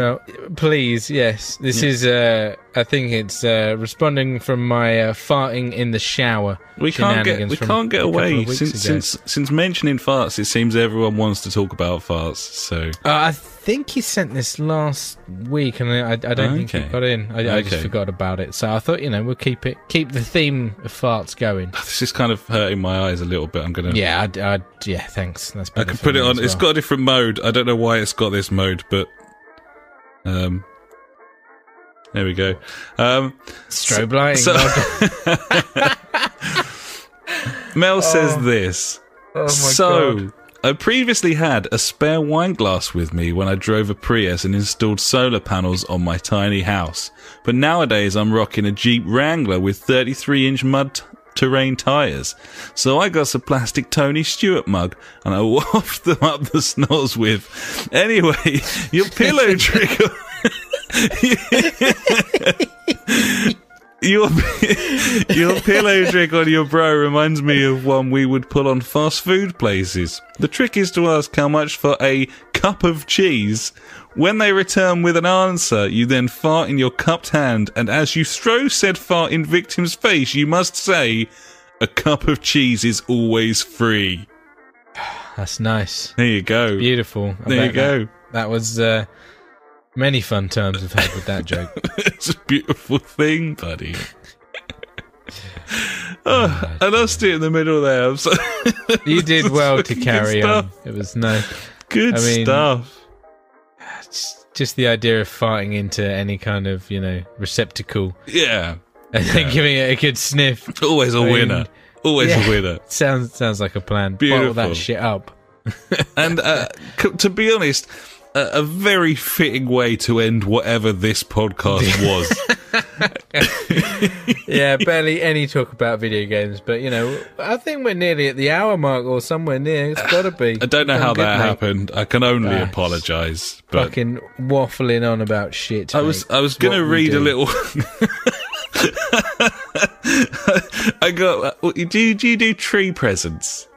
Please, yes. This yeah. is. Uh, I think it's uh, responding from my uh, farting in the shower. We can't get. We can't get away since, since since mentioning farts. It seems everyone wants to talk about farts. So. Uh, I th- I think he sent this last week, and I, I don't okay. think he got in. I, okay. I just forgot about it, so I thought, you know, we'll keep it, keep the theme of farts going. This is kind of hurting my eyes a little bit. I'm gonna, yeah, I'd, I'd, yeah, thanks. That's I can put it on. Well. It's got a different mode. I don't know why it's got this mode, but um, there we go. Um, Strobe lighting. So, so Mel says oh. this. Oh my so, god. I previously had a spare wine glass with me when I drove a Prius and installed solar panels on my tiny house. But nowadays I'm rocking a Jeep Wrangler with thirty-three inch mud t- terrain tyres. So I got a plastic Tony Stewart mug and I wafted them up the snores with. Anyway, your pillow trigger... Your your pillow trick on your bro reminds me of one we would pull on fast food places. The trick is to ask how much for a cup of cheese When they return with an answer, you then fart in your cupped hand, and as you throw said fart in victim's face, you must say, "A cup of cheese is always free." That's nice. There you go. That's beautiful. I there you go. That, that was uh, many fun times I've had with that joke. It's a beautiful thing, buddy. Oh, I lost it in the middle there. So you did well to carry on. It was nice. Good I mean, stuff. Just the idea of farting into any kind of, you know, receptacle. Yeah. And yeah. then giving it a good sniff. Always a I mean, winner. Always yeah, a winner. Sounds sounds like a plan. Beautiful. Bottle that shit up. And uh, c- to be honest, a, a very fitting way to end whatever this podcast was. Yeah, barely any talk about video games, but you know, I think we're nearly at the hour mark or somewhere near. It's got to be. I don't know I'm how that mate. happened. I can only ah, apologise. But fucking waffling on about shit. I mate. was I was going to read a little. I got. Do you, do you do tree presents?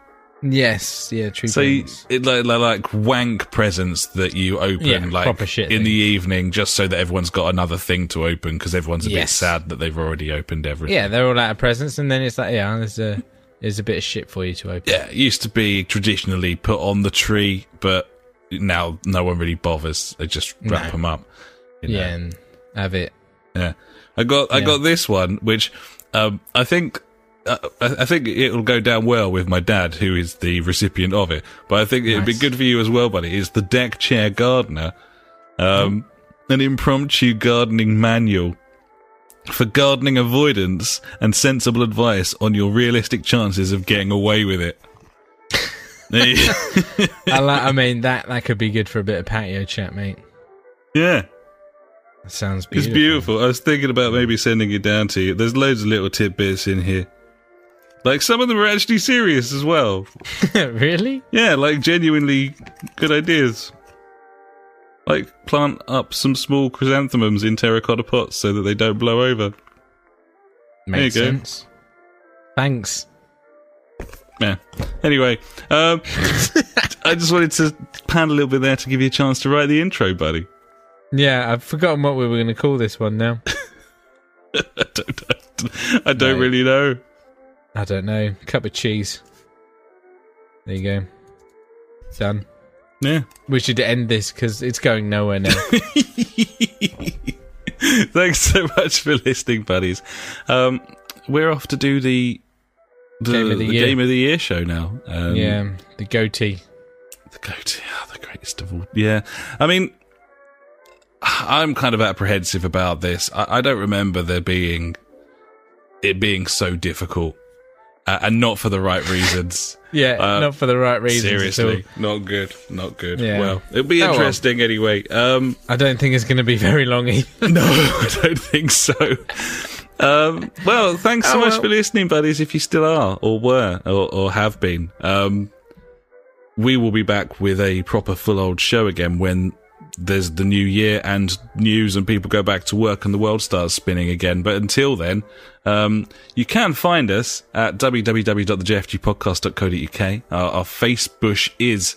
Yes, yeah, tree so presents. So like, like wank presents that you open yeah, like proper shit in thing. the evening, just so that everyone's got another thing to open because everyone's a yes. bit sad that they've already opened everything. Yeah, they're all out of presents, and then it's like, yeah, there's a there's a bit of shit for you to open. Yeah, it used to be traditionally put on the tree, but now no one really bothers. They just wrap no. them up. You know? Yeah, and have it. Yeah. I got yeah. I got this one, which um, I think uh, I think it'll go down well with my dad, who is the recipient of it. But I think nice. it'd be good for you as well, buddy. It's the Deck Chair Gardener, um, mm. an impromptu gardening manual for gardening avoidance and sensible advice on your realistic chances of getting away with it. I, like, I mean that that could be good for a bit of patio chat, mate. Yeah. That sounds beautiful. It's beautiful. I was thinking about maybe sending it down to you. There's loads of little tidbits in here. Like, some of them are actually serious as well. Really? Yeah, like, genuinely good ideas. Like, plant up some small chrysanthemums in terracotta pots so that they don't blow over. Makes there you go. sense. Thanks. Yeah. Anyway, um, I just wanted to pan a little bit there to give you a chance to write the intro, buddy. Yeah, I've forgotten what we were going to call this one now. I don't, I don't, I don't no. really know. I don't know. Cup of cheese. There you go. Done. Yeah. We should end this because it's going nowhere now. Thanks so much for listening, buddies. Um, we're off to do the, the, game, of the, the game of the Year show now. Um, yeah, the goatee. The goatee. Oh, the greatest of all. Yeah. I mean... I'm kind of apprehensive about this. I, I don't remember there being it being so difficult, uh, and not for the right reasons. yeah, uh, not for the right reasons. Seriously, not good, not good. Yeah. Well, it'll be oh, interesting well. anyway. Um, I don't think it's going to be very long either. No, I don't think so. Um, well, thanks so oh, much well. for listening, buddies. If you still are, or were, or, or have been, um, we will be back with a proper full old show again when. There's the new year and news and people go back to work and the world starts spinning again. But until then, um, you can find us at w w w dot the j f g podcast dot co dot u k. Our, our Facebook is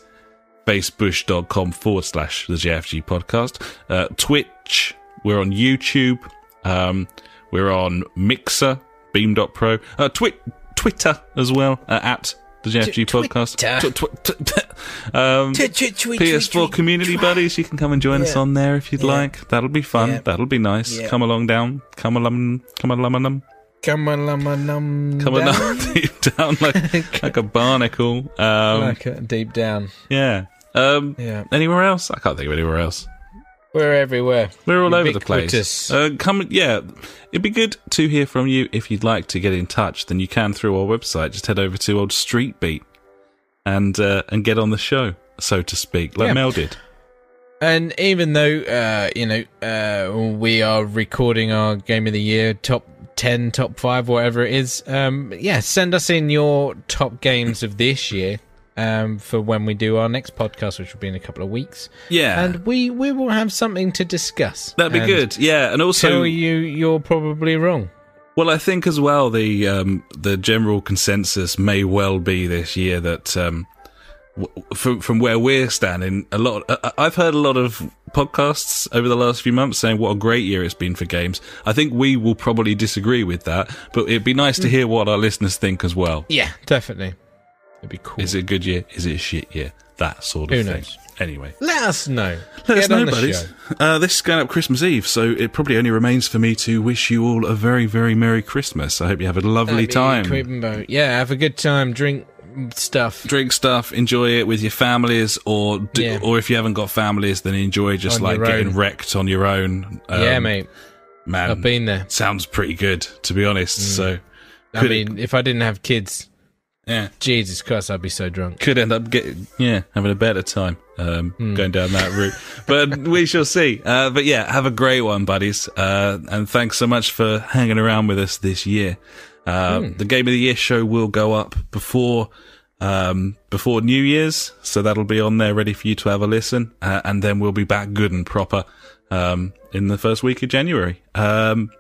facebook.com forward slash the JFG podcast. Uh, Twitch, we're on YouTube. Um, we're on Mixer, beam dot pro. Uh, Twi- Twitter as well, uh, at The J F G podcast. P S four community buddies, you can come and join us on there if you'd like. That'll be fun. That'll be nice. Come along down. Come alum. Come alum. Come alum. Come alum. Deep down like like a barnacle. Like deep down. Yeah. Yeah. Anywhere else? I can't think of anywhere else. We're everywhere. We're all over the place. Uh, come, yeah, it'd be good to hear from you. If you'd like to get in touch, then you can through our website. Just head over to Old Street Beat and uh, and get on the show, so to speak, like yeah. Mel did. And even though uh, you know uh, we are recording our Game of the Year top ten, top five, whatever it is, um, yeah, send us in your top games of this year. Um, for when we do our next podcast, which will be in a couple of weeks. Yeah. And we, we will have something to discuss. That'd be good, yeah. And also... Tell you you're probably wrong. Well, I think as well the um, the general consensus may well be this year that um, w- from, from where we're standing, a lot. Of, I've heard a lot of podcasts over the last few months saying what a great year it's been for games. I think we will probably disagree with that, but it'd be nice to hear what our listeners think as well. Yeah, definitely. It'd be cool. Is it a good year? Is it a shit year? That sort of Who thing. Knows? Anyway. Let us know. Let us know, buddies. Uh, this is going up Christmas Eve, so it probably only remains for me to wish you all a very, very Merry Christmas. I hope you have a lovely time. Yeah, have a good time. Drink stuff. Drink stuff. Enjoy it with your families, or do, yeah. or if you haven't got families, then enjoy just on like getting wrecked on your own. Um, yeah, mate. Man, I've been there. Sounds pretty good, to be honest. Mm. So, I mean, it, if I didn't have kids... Yeah, Jesus Christ, I'd be so drunk. Could end up getting, yeah, having a better time um, mm. going down that route. But we shall see. Uh, but yeah, have a great one, buddies. Uh, and thanks so much for hanging around with us this year. Uh, mm. The Game of the Year show will go up before um, before New Year's, so that'll be on there ready for you to have a listen. Uh, and then we'll be back good and proper um, in the first week of January. Um,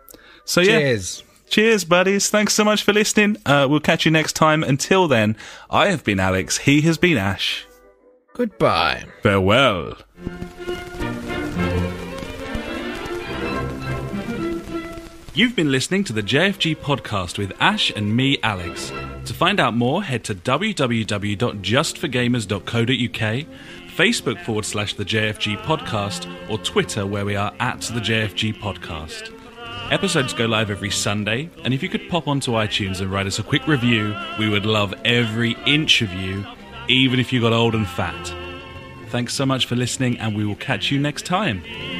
so yeah. Cheers. Cheers, buddies. Thanks so much for listening. Uh, we'll catch you next time. Until then, I have been Alex. He has been Ash. Goodbye. Farewell. You've been listening to the J F G podcast with Ash and me, Alex. To find out more, head to w w w dot just for gamers dot co dot u k, Facebook forward slash the J F G podcast, or Twitter where we are at the J F G podcast. Episodes go live every Sunday, and if you could pop onto iTunes and write us a quick review, we would love every inch of you, even if you got old and fat. Thanks so much for listening, and we will catch you next time.